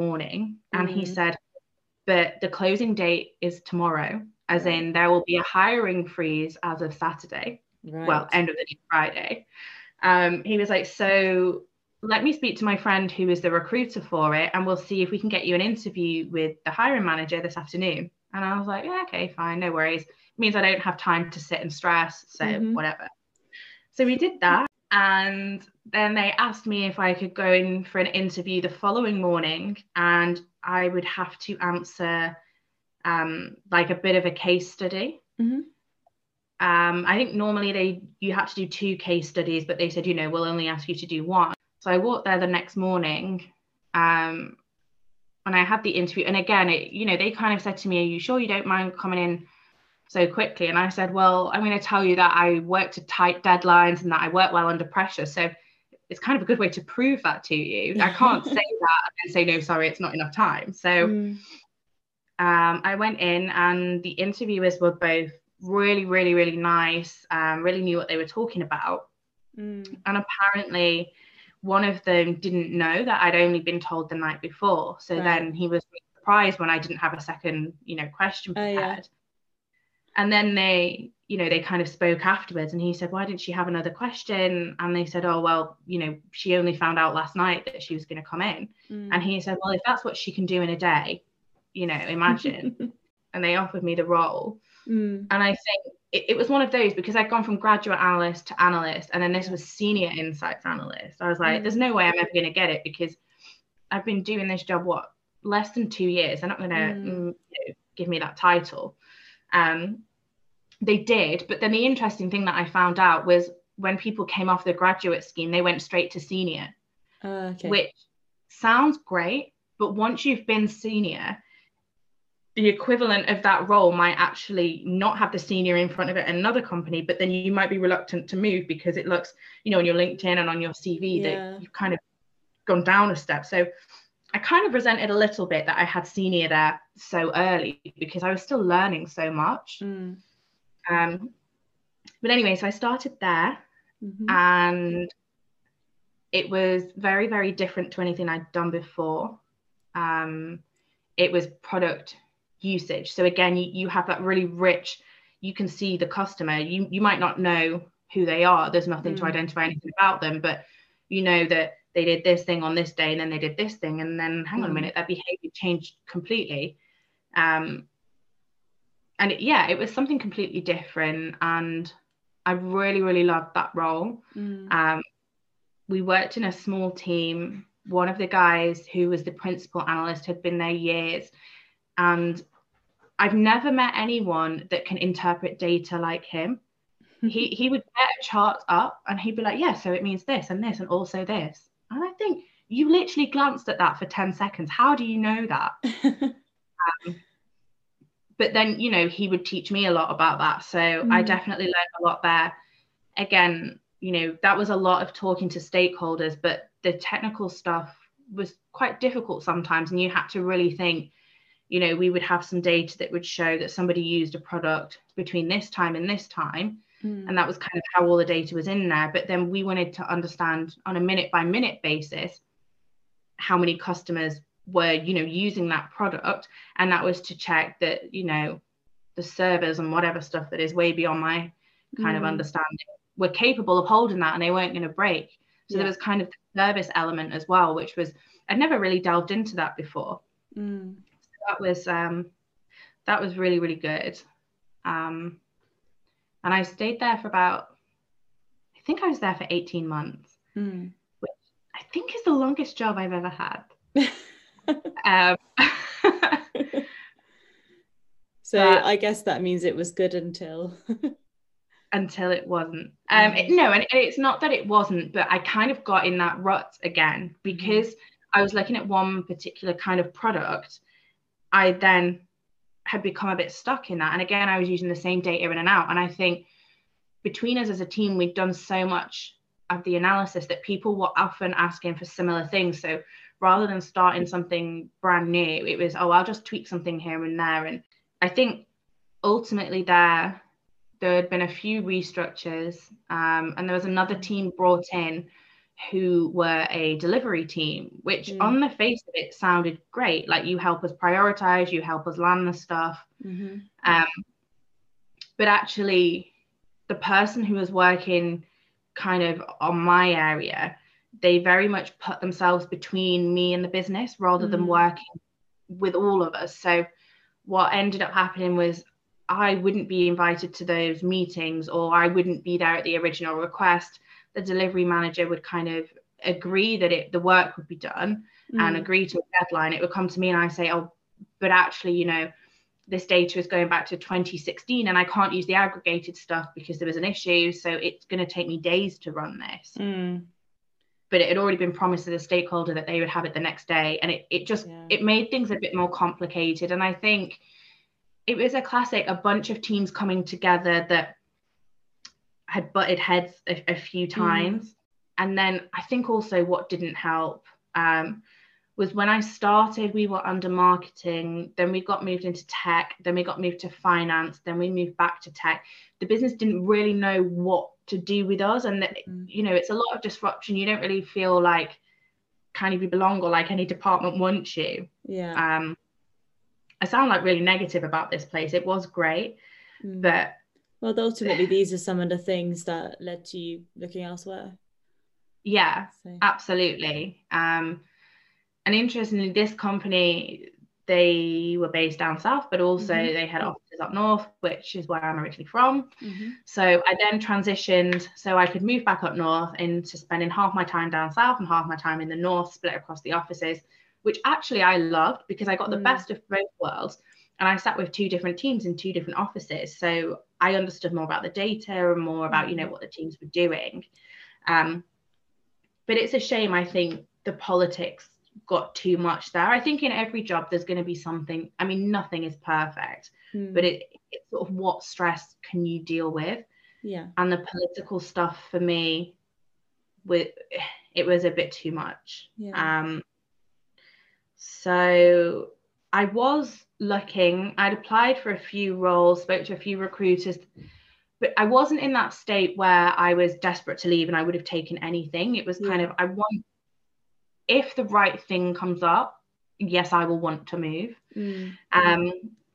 Morning, and he said, but the closing date is tomorrow, as in there will be a hiring freeze as of Saturday, well, end of the day, Friday. He was like, so let me speak to my friend who is the recruiter for it, and we'll see if we can get you an interview with the hiring manager this afternoon. And I was like, yeah, okay, fine, no worries. It means I don't have time to sit and stress, so whatever. So we did that. And then they asked me if I could go in for an interview the following morning, and I would have to answer like a bit of a case study. I think normally you had to do two case studies, but they said, you know, we'll only ask you to do one. So I walked there the next morning and I had the interview. And again, you know, they kind of said to me, are you sure you don't mind coming in so quickly? And I said, well, I'm going to tell you that I work to tight deadlines and that I work well under pressure, so it's kind of a good way to prove that to you. I can't say that and say, no, sorry, it's not enough time. So I went in, and the interviewers were both really nice, really knew what they were talking about. And apparently one of them didn't know that I'd only been told the night before, so then he was surprised when I didn't have a second, you know, question prepared. And then they, you know, they kind of spoke afterwards, and he said, why didn't she have another question? And they said, oh, well, you know, she only found out last night that she was going to come in. And he said, well, if that's what she can do in a day, you know, imagine. And they offered me the role. And I think it was one of those, because I'd gone from graduate analyst to analyst, and then this was senior insights analyst. I was like, there's no way I'm ever going to get it, because I've been doing this job, what, less than 2 years. They're not going to you know, give me that title. They did, but then the interesting thing that I found out was when people came off the graduate scheme, they went straight to senior, which sounds great, but once you've been senior, the equivalent of that role might actually not have the senior in front of it in another company, but then you might be reluctant to move because it looks, you know, on your LinkedIn and on your CV that you've kind of gone down a step. So I kind of resented a little bit that I had senior there so early, because I was still learning so much. But anyway, so I started there, and it was very different to anything I'd done before. It was product usage. So again, you have that really rich, you can see the customer. You might not know who they are. There's nothing to identify anything about them, but you know that they did this thing on this day, and then they did this thing, and then hang on a minute, their behavior changed completely. And it was something completely different. And I really, really loved that role. We worked in a small team. One of the guys who was the principal analyst had been there years. And I've never met anyone that can interpret data like him. He would get a chart up and he'd be like, yeah, so it means this and this and also this. And I think you literally glanced at that for 10 seconds. How do you know that? But then, you know, he would teach me a lot about that. So I definitely learned a lot there. Again, you know, that was a lot of talking to stakeholders, but the technical stuff was quite difficult sometimes. And you had to really think, you know, we would have some data that would show that somebody used a product between this time and this time. And that was kind of how all the data was in there. But then we wanted to understand on a minute by minute basis how many customers were, you know, using that product. And that was to check that, you know, the servers and whatever stuff that is way beyond my kind of understanding were capable of holding that and they weren't going to break. So there was kind of the service element as well, which was, I'd never really delved into that before. So that was really, really good. And I stayed there for about, I think I was there for 18 months, which I think is the longest job I've ever had. So I guess that means it was good until... until it wasn't. It's not that it wasn't, but I kind of got in that rut again because I was looking at one particular kind of product. I then... had become a bit stuck in that, and again I was using the same data in and out. And I think between us as a team, we'd done so much of the analysis that people were often asking for similar things, so rather than starting something brand new, it was, oh, I'll just tweak something here and there. And I think ultimately there had been a few restructures, and there was another team brought in who were a delivery team, which on the face of it sounded great. Like, you help us prioritize, you help us land the stuff. But actually the person who was working kind of on my area, they very much put themselves between me and the business rather than working with all of us. So what ended up happening was I wouldn't be invited to those meetings, or I wouldn't be there at the original request. The delivery manager would kind of agree that the work would be done and agree to a deadline. It would come to me and I say, oh, but actually, you know, this data is going back to 2016 and I can't use the aggregated stuff because there was an issue. So it's going to take me days to run this. But it had already been promised to the stakeholder that they would have it the next day. And it made things a bit more complicated. And I think it was a classic, a bunch of teams coming together that had butted heads a few times. And then I think also what didn't help was when I started, we were under marketing, then we got moved into tech, then we got moved to finance, then we moved back to tech. The business didn't really know what to do with us. And, you know, it's a lot of disruption. You don't really feel like kind of you belong or like any department wants you. Yeah. I sound like really negative about this place. It was great, but... Well, ultimately, these are some of the things that led to you looking elsewhere. Yeah, so. Absolutely. And interestingly, this company, they were based down south, but also they had offices up north, which is where I'm originally from. So I then transitioned so I could move back up north into spending half my time down south and half my time in the north, split across the offices, which actually I loved because I got the best of both worlds. And I sat with two different teams in two different offices. So I understood more about the data and more about, you know, what the teams were doing. But it's a shame. I think the politics got too much there. I think in every job, there's going to be something. I mean, nothing is perfect, but it's sort of what stress can you deal with? Yeah. And the political stuff for me, it was a bit too much. Yeah. So I was looking, I'd applied for a few roles, spoke to a few recruiters, but I wasn't in that state where I was desperate to leave and I would have taken anything. It was kind of, if the right thing comes up, yes, I will want to move. And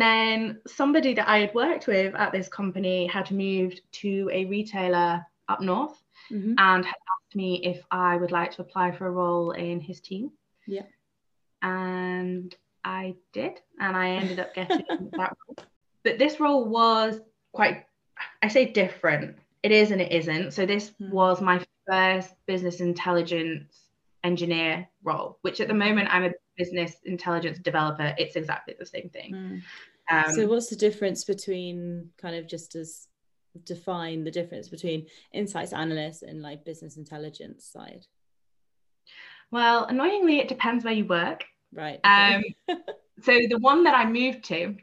then somebody that I had worked with at this company had moved to a retailer up north and had asked me if I would like to apply for a role in his team. Yeah. And I did, and I ended up getting that role. But this role was quite, I say different, it is and it isn't. So this was my first business intelligence engineer role, which at the moment I'm a business intelligence developer. It's exactly the same thing. So what's the difference between, kind of just as define the difference between insights analyst and like business intelligence side? Well, annoyingly, it depends where you work. Right. Okay. So the one that I moved to,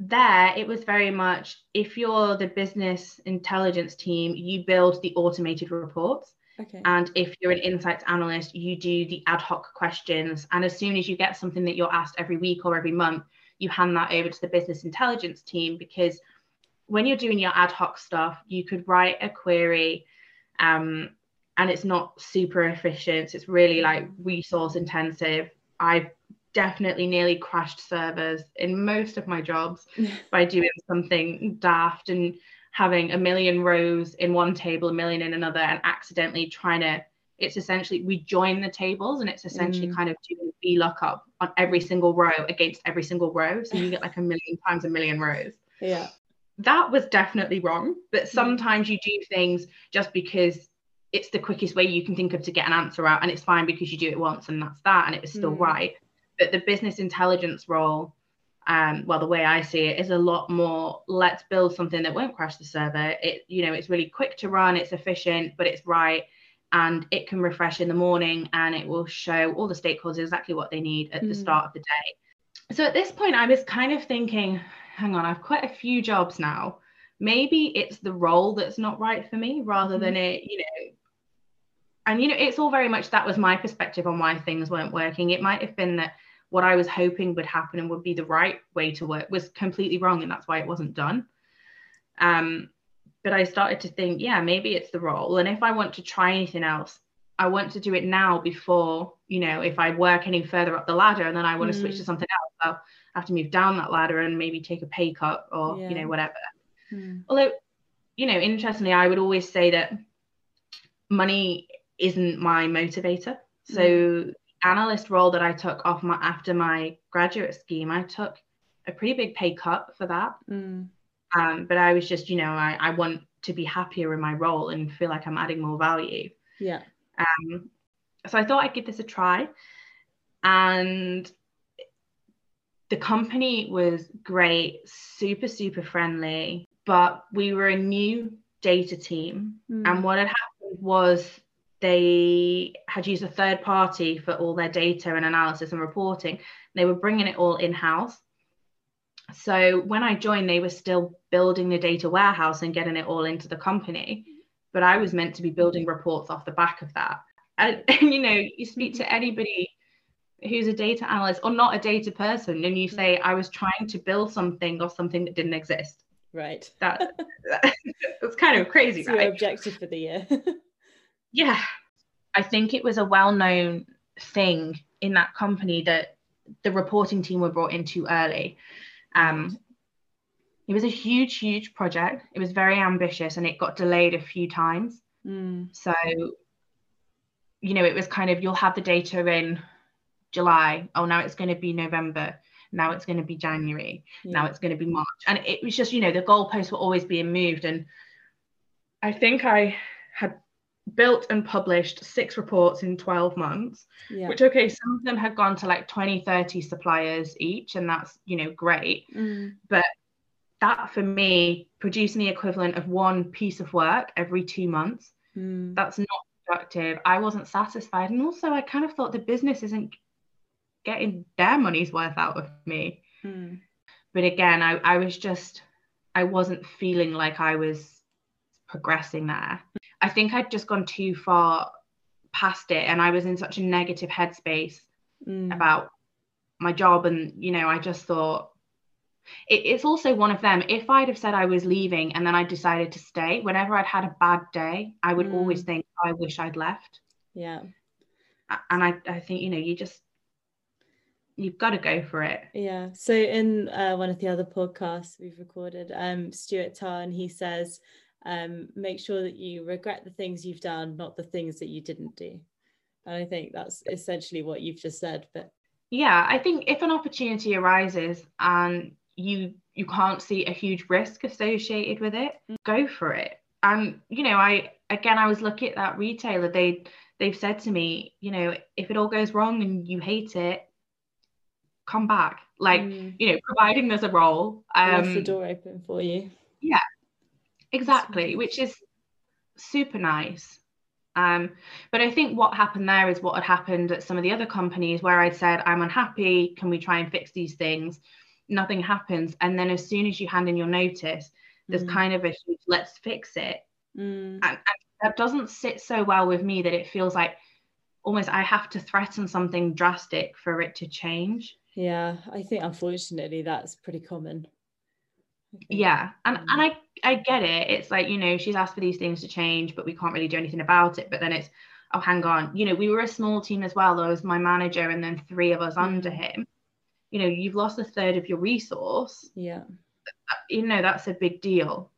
there it was very much, if you're the business intelligence team, you build the automated reports. Okay. And if you're an insights analyst, you do the ad hoc questions. And as soon as you get something that you're asked every week or every month, you hand that over to the business intelligence team, because when you're doing your ad hoc stuff, you could write a query and it's not super efficient. It's really like resource intensive. I've definitely nearly crashed servers in most of my jobs by doing something daft and having a million rows in one table, a million in another, and accidentally trying to, it's essentially, we join the tables, and it's essentially kind of doing a VLOOKUP on every single row against every single row. So you get like a million times a million rows. Yeah. That was definitely wrong. But sometimes you do things just because it's the quickest way you can think of to get an answer out, and it's fine because you do it once and that's that, and it was still right. But the business intelligence role, well, the way I see it, is a lot more, let's build something that won't crash the server. It, you know, it's really quick to run, it's efficient, but it's right. And it can refresh in the morning, and it will show all the stakeholders exactly what they need at the start of the day. So at this point, I was kind of thinking, hang on, I've quite a few jobs now. Maybe it's the role that's not right for me rather than it, you know. And, you know, it's all very much, that was my perspective on why things weren't working. It might have been that what I was hoping would happen and would be the right way to work was completely wrong, and that's why it wasn't done. But I started to think, yeah, maybe it's the role. And if I want to try anything else, I want to do it now before, you know, if I work any further up the ladder and then I want to switch to something else, I'll have to move down that ladder and maybe take a pay cut or, you know, whatever. Although, you know, interestingly, I would always say that money isn't my motivator. So the analyst role that I took off my, after my graduate scheme, I took a pretty big pay cut for that. But I was just, you know, I want to be happier in my role and feel like I'm adding more value. Yeah. So I thought I'd give this a try. And the company was great, super, super friendly, but we were a new data team. And what had happened was they had used a third party for all their data and analysis and reporting. They were bringing it all in-house. So when I joined, they were still building the data warehouse and getting it all into the company, but I was meant to be building reports off the back of that. And you know, you speak to anybody who's a data analyst or not a data person, and you say, I was trying to build something off something that didn't exist. Right. That's kind of crazy, right? Your objective for the year. Yeah. I think it was a well-known thing in that company that the reporting team were brought in too early. It was a huge, huge project. It was very ambitious, and it got delayed a few times. So, you know, it was kind of, you'll have the data in July. Oh, now it's going to be November. Now it's going to be January. Yeah. Now it's going to be March. And it was just, you know, the goalposts were always being moved. And I think I had built and published 6 reports in 12 months, which, okay, some of them had gone to like 20, 30 suppliers each, and that's, you know, great. But that, for me, producing the equivalent of one piece of work every 2 months, that's not productive. I wasn't satisfied. And also, I kind of thought the business isn't getting their money's worth out of me. But again, I was just, I wasn't feeling like I was progressing there. I think I'd just gone too far past it, and I was in such a negative headspace about my job. And, you know, I just thought it's also one of them. If I'd have said I was leaving and then I decided to stay, whenever I'd had a bad day, I would always think, I wish I'd left. Yeah. And I think, you know, you've got to go for it. Yeah. So in one of the other podcasts we've recorded, Stuart Tarn, he says, Make sure that you regret the things you've done, not the things that you didn't do. And I think that's essentially what you've just said. But yeah, I think if an opportunity arises and you can't see a huge risk associated with it, go for it. And, you know, I was lucky at that retailer. They've said to me, you know, if it all goes wrong and you hate it, come back. Like, you know, providing there's a role. That's the door open for you. Yeah, exactly, which is super nice. But I think what happened there is what had happened at some of the other companies where I'd said, I'm unhappy, can we try and fix these things? Nothing happens. And then as soon as you hand in your notice, there's kind of a huge, let's fix it. And that doesn't sit so well with me, that it feels like almost I have to threaten something drastic for it to change. Yeah, I think unfortunately that's pretty common. Yeah, and I get it. It's like, you know, she's asked for these things to change, but we can't really do anything about it. But then it's, oh, hang on. You know, we were a small team as well. There was my manager and then 3 of us under him. You know, you've lost a third of your resource. Yeah. You know, that's a big deal.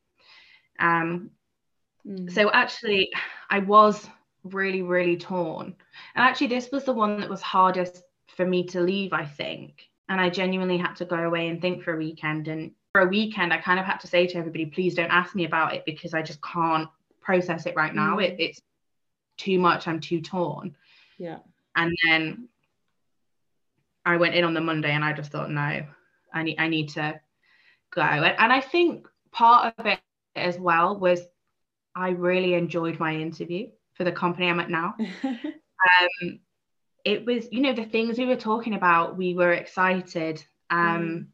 So actually I was really, really torn. And actually this was the one that was hardest for me to leave, I think. And I genuinely had to go away and think for a weekend. And for a weekend, I kind of had to say to everybody, please don't ask me about it, because I just can't process it right now. It's too much. I'm too torn. Yeah. And then I went in on the Monday and I just thought, no, I need to go. And I think part of it as well was I really enjoyed my interview for the company I'm at now. It was, you know, the things we were talking about, we were excited. And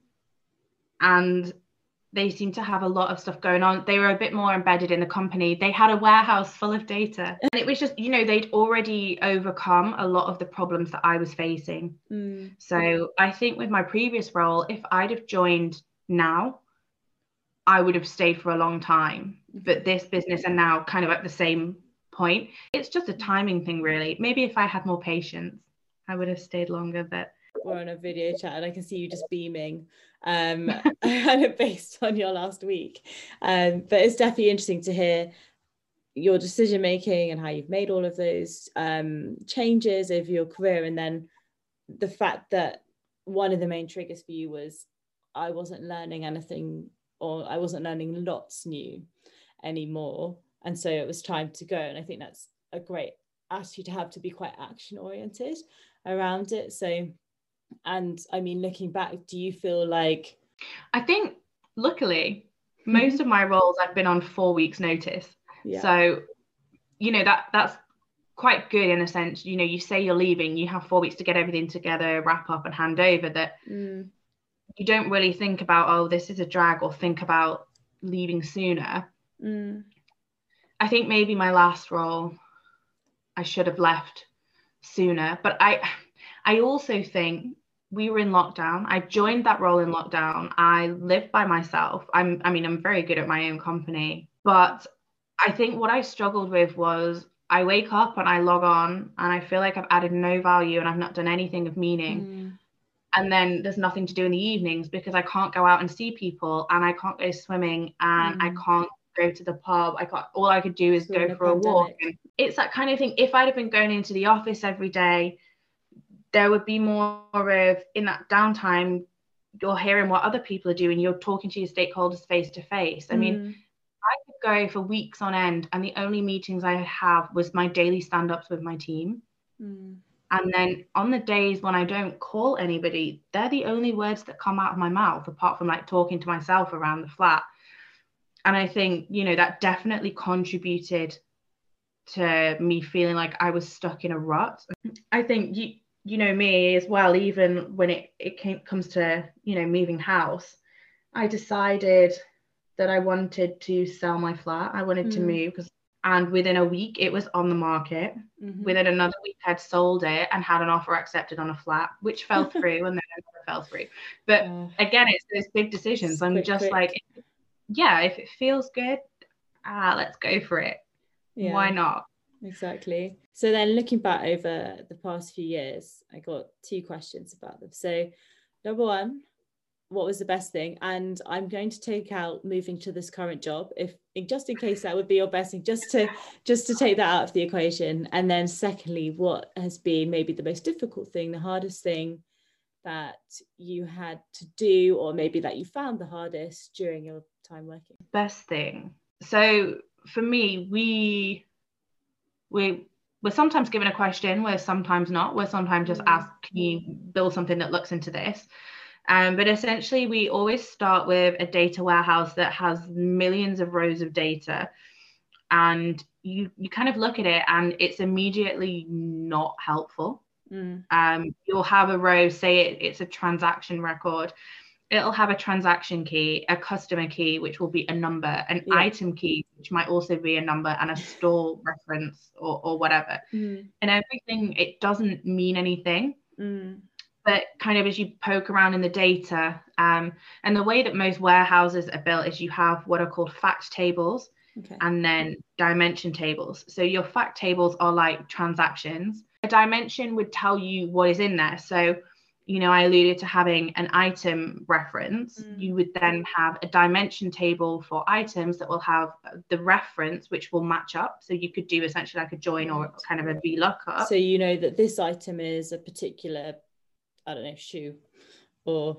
they seemed to have a lot of stuff going on. They were a bit more embedded in the company. They had a warehouse full of data. And it was just, you know, they'd already overcome a lot of the problems that I was facing. So I think with my previous role, if I'd have joined now, I would have stayed for a long time. But this business are now kind of at the same point. It's just a timing thing, really. Maybe if I had more patience, I would have stayed longer. But we're on a video chat and I can see you just beaming kind of based on your last week. But it's definitely interesting to hear your decision making and how you've made all of those changes over your career. And then the fact that one of the main triggers for you was I wasn't learning anything, or I wasn't learning lots new anymore. And so it was time to go. And I think that's a great attitude to have, to be quite action oriented around it. So, and I mean, looking back, do you feel like... I think luckily most of my roles I've been on 4 weeks notice. Yeah. So, you know, that's quite good in a sense. You know, you say you're leaving, you have 4 weeks to get everything together, wrap up and hand over, that you don't really think about, oh, this is a drag, or think about leaving sooner. I think maybe my last role I should have left sooner, but I also think we were in lockdown. I joined that role in lockdown. I lived by myself. I'm very good at my own company, but I think what I struggled with was I wake up and I log on and I feel like I've added no value and I've not done anything of meaning. And then there's nothing to do in the evenings because I can't go out and see people, and I can't go swimming, and I can't go to the pub. All I could do is go for a walk. And it's that kind of thing. If I'd have been going into the office every day, there would be more of, in that downtime, you're hearing what other people are doing. You're talking to your stakeholders face to face. I mean, I could go for weeks on end, and the only meetings I have was my daily stand-ups with my team. And then on the days when I don't call anybody, they're the only words that come out of my mouth, apart from like talking to myself around the flat. And I think, you know, that definitely contributed to me feeling like I was stuck in a rut. I think, you know me as well, even when it comes to, you know, moving house, I decided that I wanted to sell my flat. I wanted to move, and within a week it was on the market. Within another week I'd sold it and had an offer accepted on a flat, which fell through, and then another fell through. But again, it's those big decisions. I'm just quick. Like, yeah, if it feels good, let's go for it. Yeah. Why not? Exactly. So then looking back over the past few years, I got 2 questions about them. So number 1, what was the best thing, and I'm going to take out moving to this current job, if just in case that would be your best thing, just to take that out of the equation. And then secondly, what has been maybe the most difficult thing, the hardest thing that you had to do, or maybe that you found the hardest during your time working? Best thing. So for me, we're sometimes given a question, we're sometimes not, we're sometimes just asked, can you build something that looks into this? But essentially, we always start with a data warehouse that has millions of rows of data, and you kind of look at it and it's immediately not helpful. You'll have a row, say it's a transaction record, it'll have a transaction key, a customer key, which will be a number, an item key, which might also be a number, and a store reference or whatever. And everything, it doesn't mean anything. But kind of as you poke around in the data, and the way that most warehouses are built is you have what are called fact tables and then dimension tables. So your fact tables are like transactions. A dimension would tell you what is in there. So, you know, I alluded to having an item reference. You would then have a dimension table for items that will have the reference, which will match up. So you could do essentially like a join or kind of a VLOOKUP. So you know that this item is a particular, I don't know, shoe or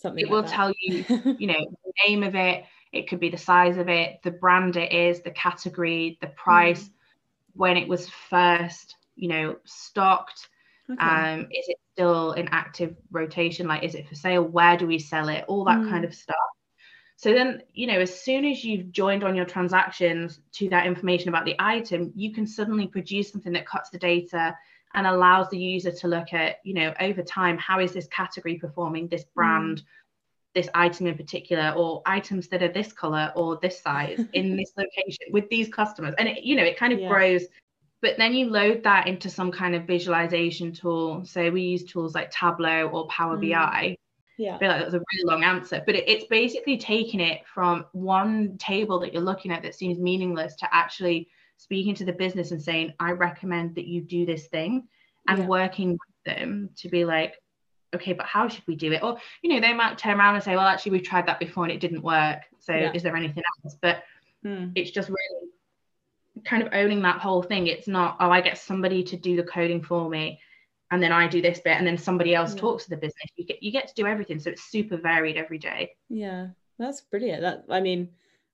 something. It will tell you, you know, the name of it. It could be the size of it, the brand it is, the category, the price, when it was first, you know, stocked. Is it still in active rotation? Like, is it for sale? Where do we sell it? All that kind of stuff. So then, you know, as soon as you've joined on your transactions to that information about the item, you can suddenly produce something that cuts the data and allows the user to look at, you know, over time, how is this category performing, this brand, this item in particular, or items that are this color or this size in this location with these customers. And, it, you know, it kind of grows. But then you load that into some kind of visualization tool. So we use tools like Tableau or Power BI. I feel like that was a really long answer, but it's basically taking it from one table that you're looking at that seems meaningless to actually speaking to the business and saying, I recommend that you do this thing, and working with them to be like, okay, but how should we do it? Or, you know, they might turn around and say, well, actually, we tried that before and it didn't work. So is there anything else? But it's just really kind of owning that whole thing. It's not, oh, I get somebody to do the coding for me and then I do this bit and then somebody else talks to the business. You get to do everything. So it's super varied every day. Yeah, that's brilliant. I mean,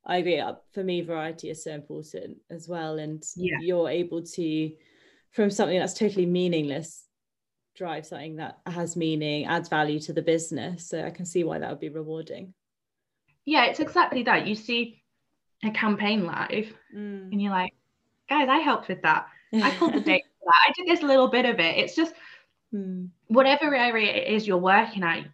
I agree. For me, variety is so important as well. And you're able to, from something that's totally meaningless, drive something that has meaning, adds value to the business. So I can see why that would be rewarding. Yeah, it's exactly that. You see a campaign live and you're like, guys, I helped with that. I pulled the data for that. I did this little bit of it. It's just whatever area it is you're working at,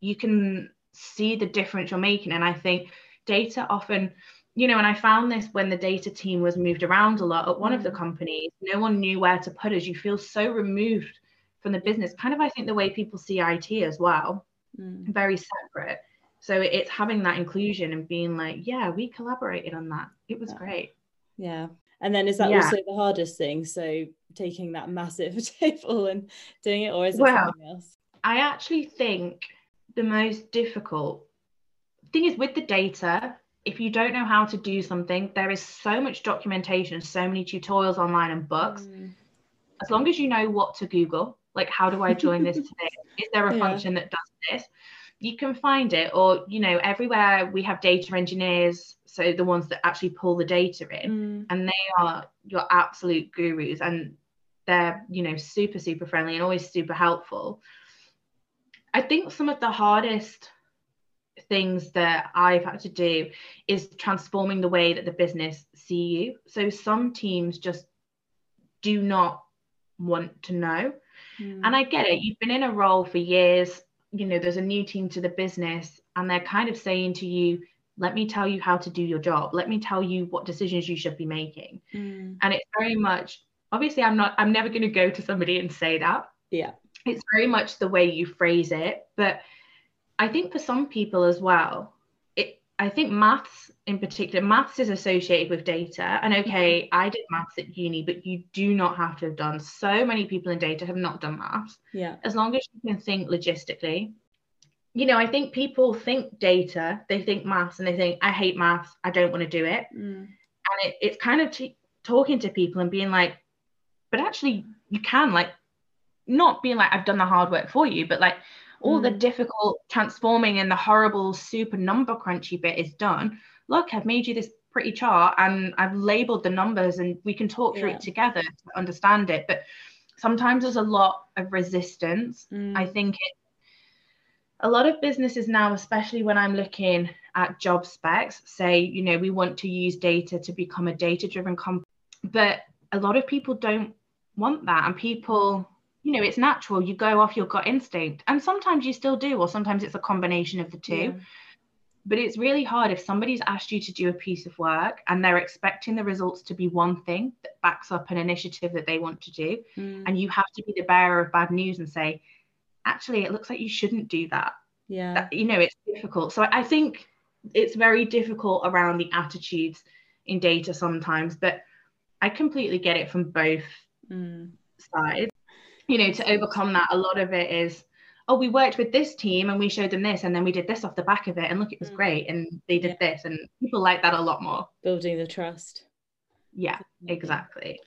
you can see the difference you're making. And I think data often, you know, and I found this when the data team was moved around a lot at one of the companies, no one knew where to put us. You feel so removed from the business, kind of, I think, the way people see IT as well, very separate. So it's having that inclusion and being like, yeah, we collaborated on that. It was great. Yeah. And then is that also the hardest thing? So taking that massive table and doing it, or is it something else? I actually think the most difficult thing is with the data, if you don't know how to do something, there is so much documentation, so many tutorials online and books. As long as you know what to Google, like, how do I join this today? Is there a function that does this? You can find it. Or, you know, everywhere we have data engineers, so the ones that actually pull the data in, and they are your absolute gurus, and they're, you know, super, super friendly and always super helpful. I think some of the hardest things that I've had to do is transforming the way that the business see you. So some teams just do not want to know. And I get it. You've been in a role for years, you know, there's a new team to the business and they're kind of saying to you, let me tell you how to do your job. Let me tell you what decisions you should be making. And it's very much, obviously I'm never going to go to somebody and say that. Yeah. It's very much the way you phrase it. But I think for some people as well, I think maths in particular, maths is associated with data. And okay, I did maths at uni, but you do not have to have done. So many people in data have not done maths. Yeah. As long as you can think logistically, you know, I think people think data, they think maths, and they think, I hate maths, I don't want to do it. Mm. And it's kind of talking to people and being like, but actually you can, like, not being like, I've done the hard work for you, but like all the difficult transforming and the horrible super number crunchy bit is done. Look, I've made you this pretty chart and I've labeled the numbers and we can talk through it together to understand it. But sometimes there's a lot of resistance. I think a lot of businesses now, especially when I'm looking at job specs, say, you know, we want to use data to become a data-driven company. But a lot of people don't want that. And people, you know, it's natural. You go off your gut instinct. And sometimes you still do, or sometimes it's a combination of the two. Yeah. But it's really hard if somebody's asked you to do a piece of work and they're expecting the results to be one thing that backs up an initiative that they want to do. And you have to be the bearer of bad news and say, actually, it looks like you shouldn't do that. Yeah. That, you know, it's difficult. So I think it's very difficult around the attitudes in data sometimes, but I completely get it from both sides. You know, to overcome that, a lot of it is, oh, we worked with this team and we showed them this and then we did this off the back of it and look, it was great and they did this, and people like that a lot more. Building the trust. Yeah, exactly.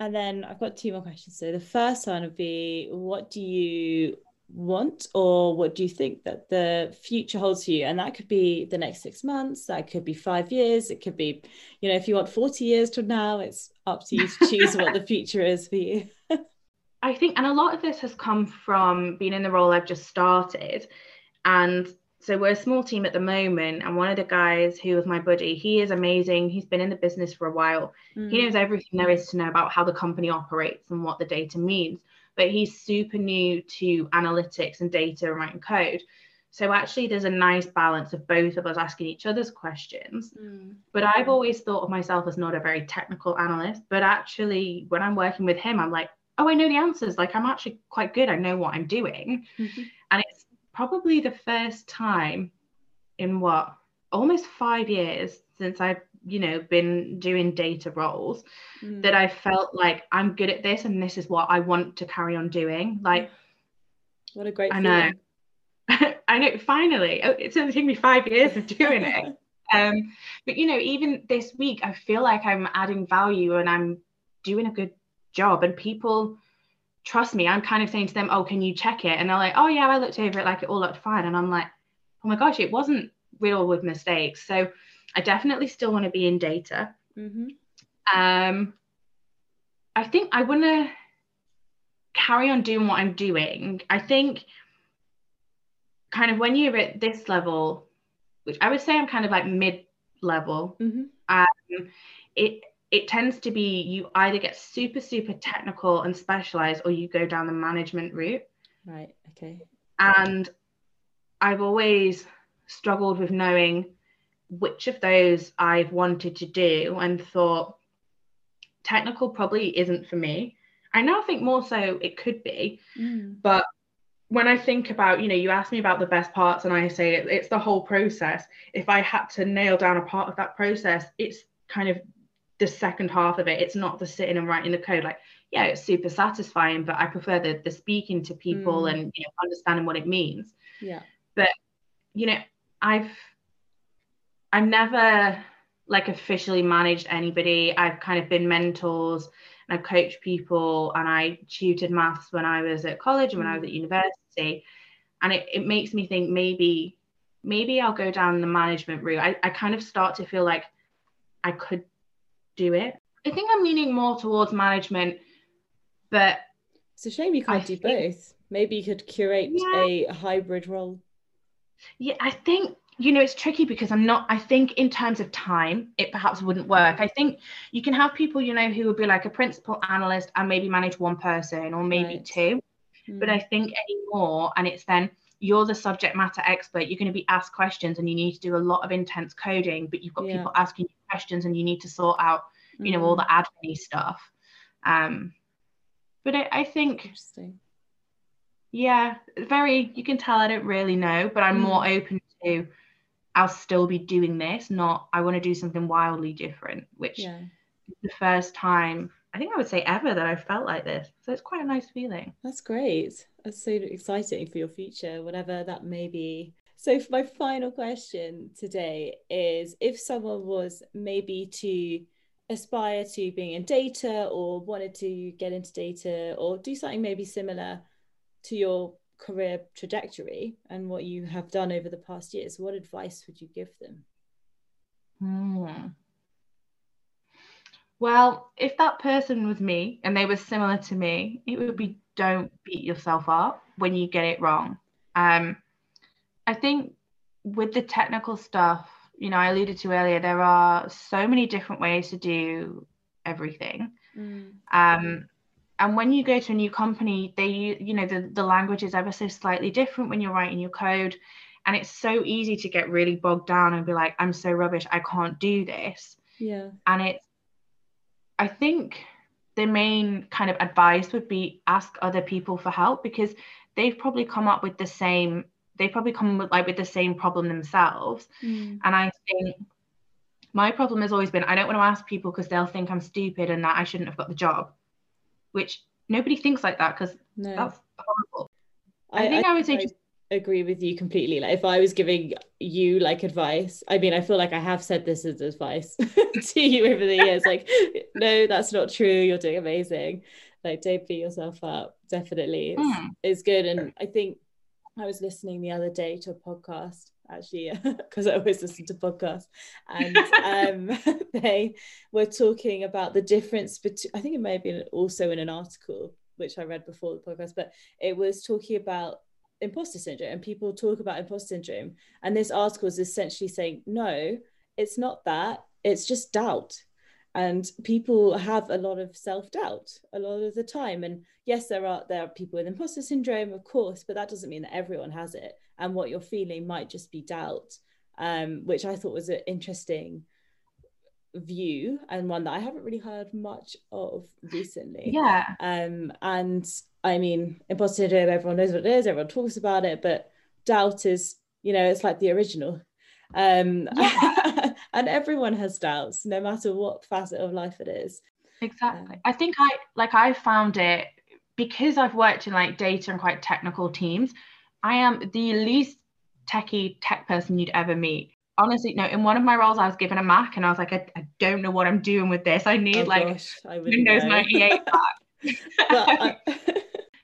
And then I've got two more questions. So the first one would be, what do you want, or what do you think that the future holds for you? And that could be the next 6 months, that could be 5 years, it could be, you know, if you want 40 years till now, it's up to you to choose what the future is for you. I think, and a lot of this has come from being in the role I've just started. And so we're a small team at the moment, and one of the guys who was my buddy, he is amazing. He's been in the business for a while. He knows everything there is to know about how the company operates and what the data means, but he's super new to analytics and data and writing code. So actually there's a nice balance of both of us asking each other's questions. But I've always thought of myself as not a very technical analyst, but actually when I'm working with him, I'm like, oh, I know the answers. Like, I'm actually quite good. I know what I'm doing. And it's probably the first time in what, almost 5 years since I've, you know, been doing data roles that I felt like I'm good at this and this is what I want to carry on doing. Like, what a great feeling. I know, finally. It's only taken me 5 years of doing it. But, you know, even this week, I feel like I'm adding value and I'm doing a good job, and people trust me. I'm kind of saying to them, oh, can you check it? And they're like, oh yeah, I looked over it, like it all looked fine. And I'm like, oh my gosh, it wasn't riddled with mistakes. So I definitely still want to be in data. I think I want to carry on doing what I'm doing. I think kind of when you're at this level, which I would say I'm kind of like mid-level, it tends to be you either get super, super technical and specialized, or you go down the management route. Right. Okay. And I've always struggled with knowing which of those I've wanted to do, and thought technical probably isn't for me. I now think more so it could be, but when I think about, you know, you asked me about the best parts and I say it's the whole process. If I had to nail down a part of that process, it's kind of the second half of it. It's not the sitting and writing the code. Like, yeah, it's super satisfying, but I prefer the speaking to people and, you know, understanding what it means. Yeah. But, you know, I've never like officially managed anybody. I've kind of been mentors and I've coached people, and I tutored maths when I was at college and when I was at university. And it makes me think maybe I'll go down the management route. I kind of start to feel like I could do it. I think I'm leaning more towards management, but it's a shame you can't do both. Maybe you could curate a hybrid role. Yeah, I think, you know, it's tricky because I think in terms of time, it perhaps wouldn't work. I think you can have people, you know, who would be like a principal analyst and maybe manage one person or maybe two. But I think anymore, and it's then you're the subject matter expert, you're going to be asked questions and you need to do a lot of intense coding, but you've got people asking you questions and you need to sort out, you know, all the admin stuff. But I think, interesting. Yeah, very, you can tell I don't really know, but I'm more open to, I'll still be doing this, not I want to do something wildly different, which the first time I think I would say ever that I've felt like this. So it's quite a nice feeling. That's great. That's so exciting for your future, whatever that may be. So my final question today is, if someone was maybe to aspire to being in data or wanted to get into data or do something maybe similar to your career trajectory and what you have done over the past years, what advice would you give them? Well, if that person was me and they were similar to me, it would be don't beat yourself up when you get it wrong. I think with the technical stuff, you know, I alluded to earlier, there are so many different ways to do everything. And when you go to a new company, they, you know, the language is ever so slightly different when you're writing your code. And it's so easy to get really bogged down and be like, I'm so rubbish, I can't do this. Yeah. And it's, I think the main kind of advice would be ask other people for help, because they've probably come up with the same, they probably come with like with the same problem themselves. And I think my problem has always been, I don't want to ask people because they'll think I'm stupid and that I shouldn't have got the job, which nobody thinks like that, because that's horrible. I think I would say, just agree with you completely. Like if I was giving you like advice, I mean, I feel like I have said this as advice to you over the years, like, no, that's not true, you're doing amazing, like don't beat yourself up. Definitely it's good. And I think I was listening the other day to a podcast, actually, because I always listen to podcasts, and they were talking about the difference between, I think it may have been also in an article which I read before the podcast, but it was talking about imposter syndrome, and people talk about imposter syndrome, and this article is essentially saying, no, it's not that, it's just doubt. And people have a lot of self-doubt a lot of the time. And yes, there are people with imposter syndrome, of course, but that doesn't mean that everyone has it. And what you're feeling might just be doubt, which I thought was an interesting view, and one that I haven't really heard much of recently. Yeah. And I mean, imposter syndrome, everyone knows what it is, everyone talks about it, but doubt is, you know, it's like the original. Yeah. And everyone has doubts, no matter what facet of life it is. Exactly. I think I found it because I've worked in like data and quite technical teams. I am the least techie tech person you'd ever meet. Honestly, no, in one of my roles I was given a Mac and I was like, I don't know what I'm doing with this. I need Windows 98 back.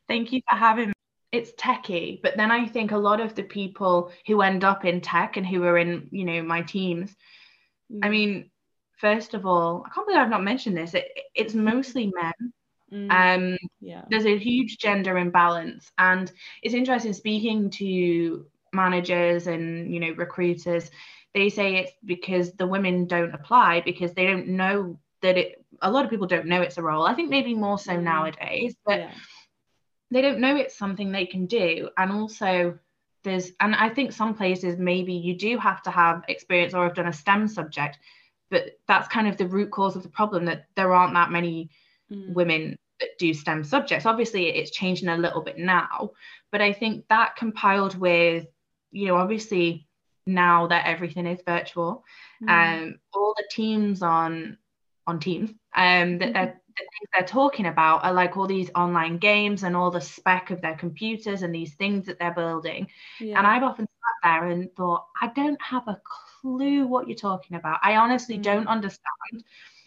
Thank you for having me. It's techie, but then I think a lot of the people who end up in tech and who are in, you know, my teams, I mean, first of all, I can't believe I've not mentioned this, it's mostly men. There's a huge gender imbalance, and it's interesting speaking to managers and, you know, recruiters, they say it's because the women don't apply because they don't know that a lot of people don't know it's a role. I think maybe more so nowadays, but they don't know it's something they can do. And also and I think some places maybe you do have to have experience or have done a STEM subject, but that's kind of the root cause of the problem, that there aren't that many women that do STEM subjects. Obviously it's changing a little bit now, but I think that compiled with, you know, obviously now that everything is virtual, all the teams on Teams, that the things they're talking about are like all these online games and all the spec of their computers and these things that they're building. And I've often sat there and thought, I don't have a clue what you're talking about. I honestly don't understand,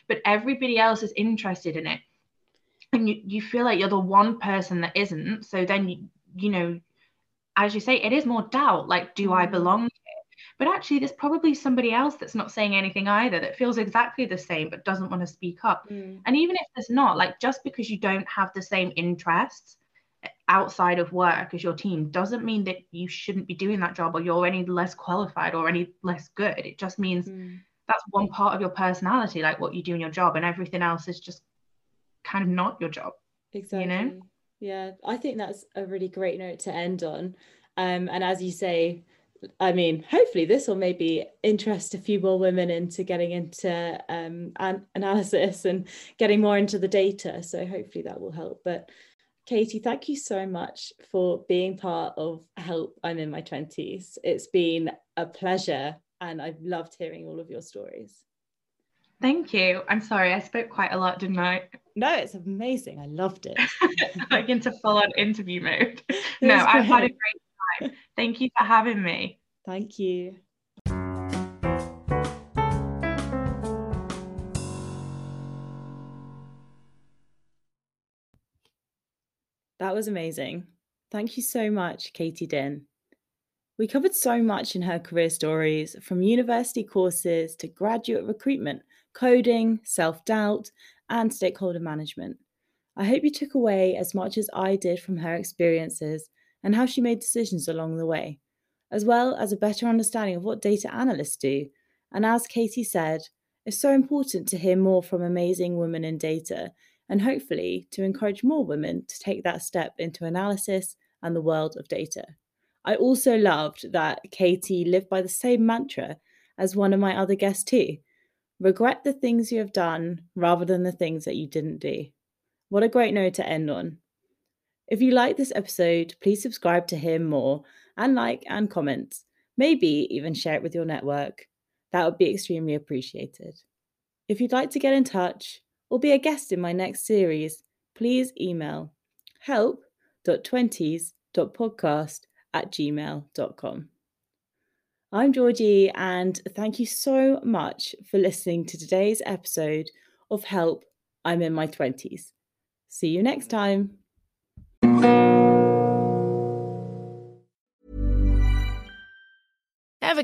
but everybody else is interested in it. And you feel like you're the one person that isn't. So then, you know, as you say, it is more doubt, like, do I belong? But actually, there's probably somebody else that's not saying anything either, that feels exactly the same but doesn't want to speak up. And even if there's not, like, just because you don't have the same interests outside of work as your team doesn't mean that you shouldn't be doing that job or you're any less qualified or any less good. It just means that's one part of your personality, like what you do in your job, and everything else is just kind of not your job. Exactly. You know? Yeah, I think that's a really great note to end on. And as you say, I mean, hopefully this will maybe interest a few more women into getting into analysis and getting more into the data. So hopefully that will help. But Katie, thank you so much for being part of Help I'm in My 20s. It's been a pleasure and I've loved hearing all of your stories. Thank you. I'm sorry, I spoke quite a lot, didn't I? No, it's amazing. I loved it. Like into full-on interview mode. No, I've had a great time. Thank you for having me. Thank you. That was amazing. Thank you so much, Katie Din. We covered so much in her career stories, from university courses to graduate recruitment, coding, self-doubt, and stakeholder management. I hope you took away as much as I did from her experiences and how she made decisions along the way, as well as a better understanding of what data analysts do. And as Katie said, it's so important to hear more from amazing women in data, and hopefully to encourage more women to take that step into analysis and the world of data. I also loved that Katie lived by the same mantra as one of my other guests too. Regret the things you have done rather than the things that you didn't do. What a great note to end on. If you like this episode, please subscribe to hear more and like and comment. Maybe even share it with your network. That would be extremely appreciated. If you'd like to get in touch, or be a guest in my next series, please email help.20s.podcast@gmail.com. I'm Georgie, and thank you so much for listening to today's episode of Help, I'm in my 20s. See you next time. Ever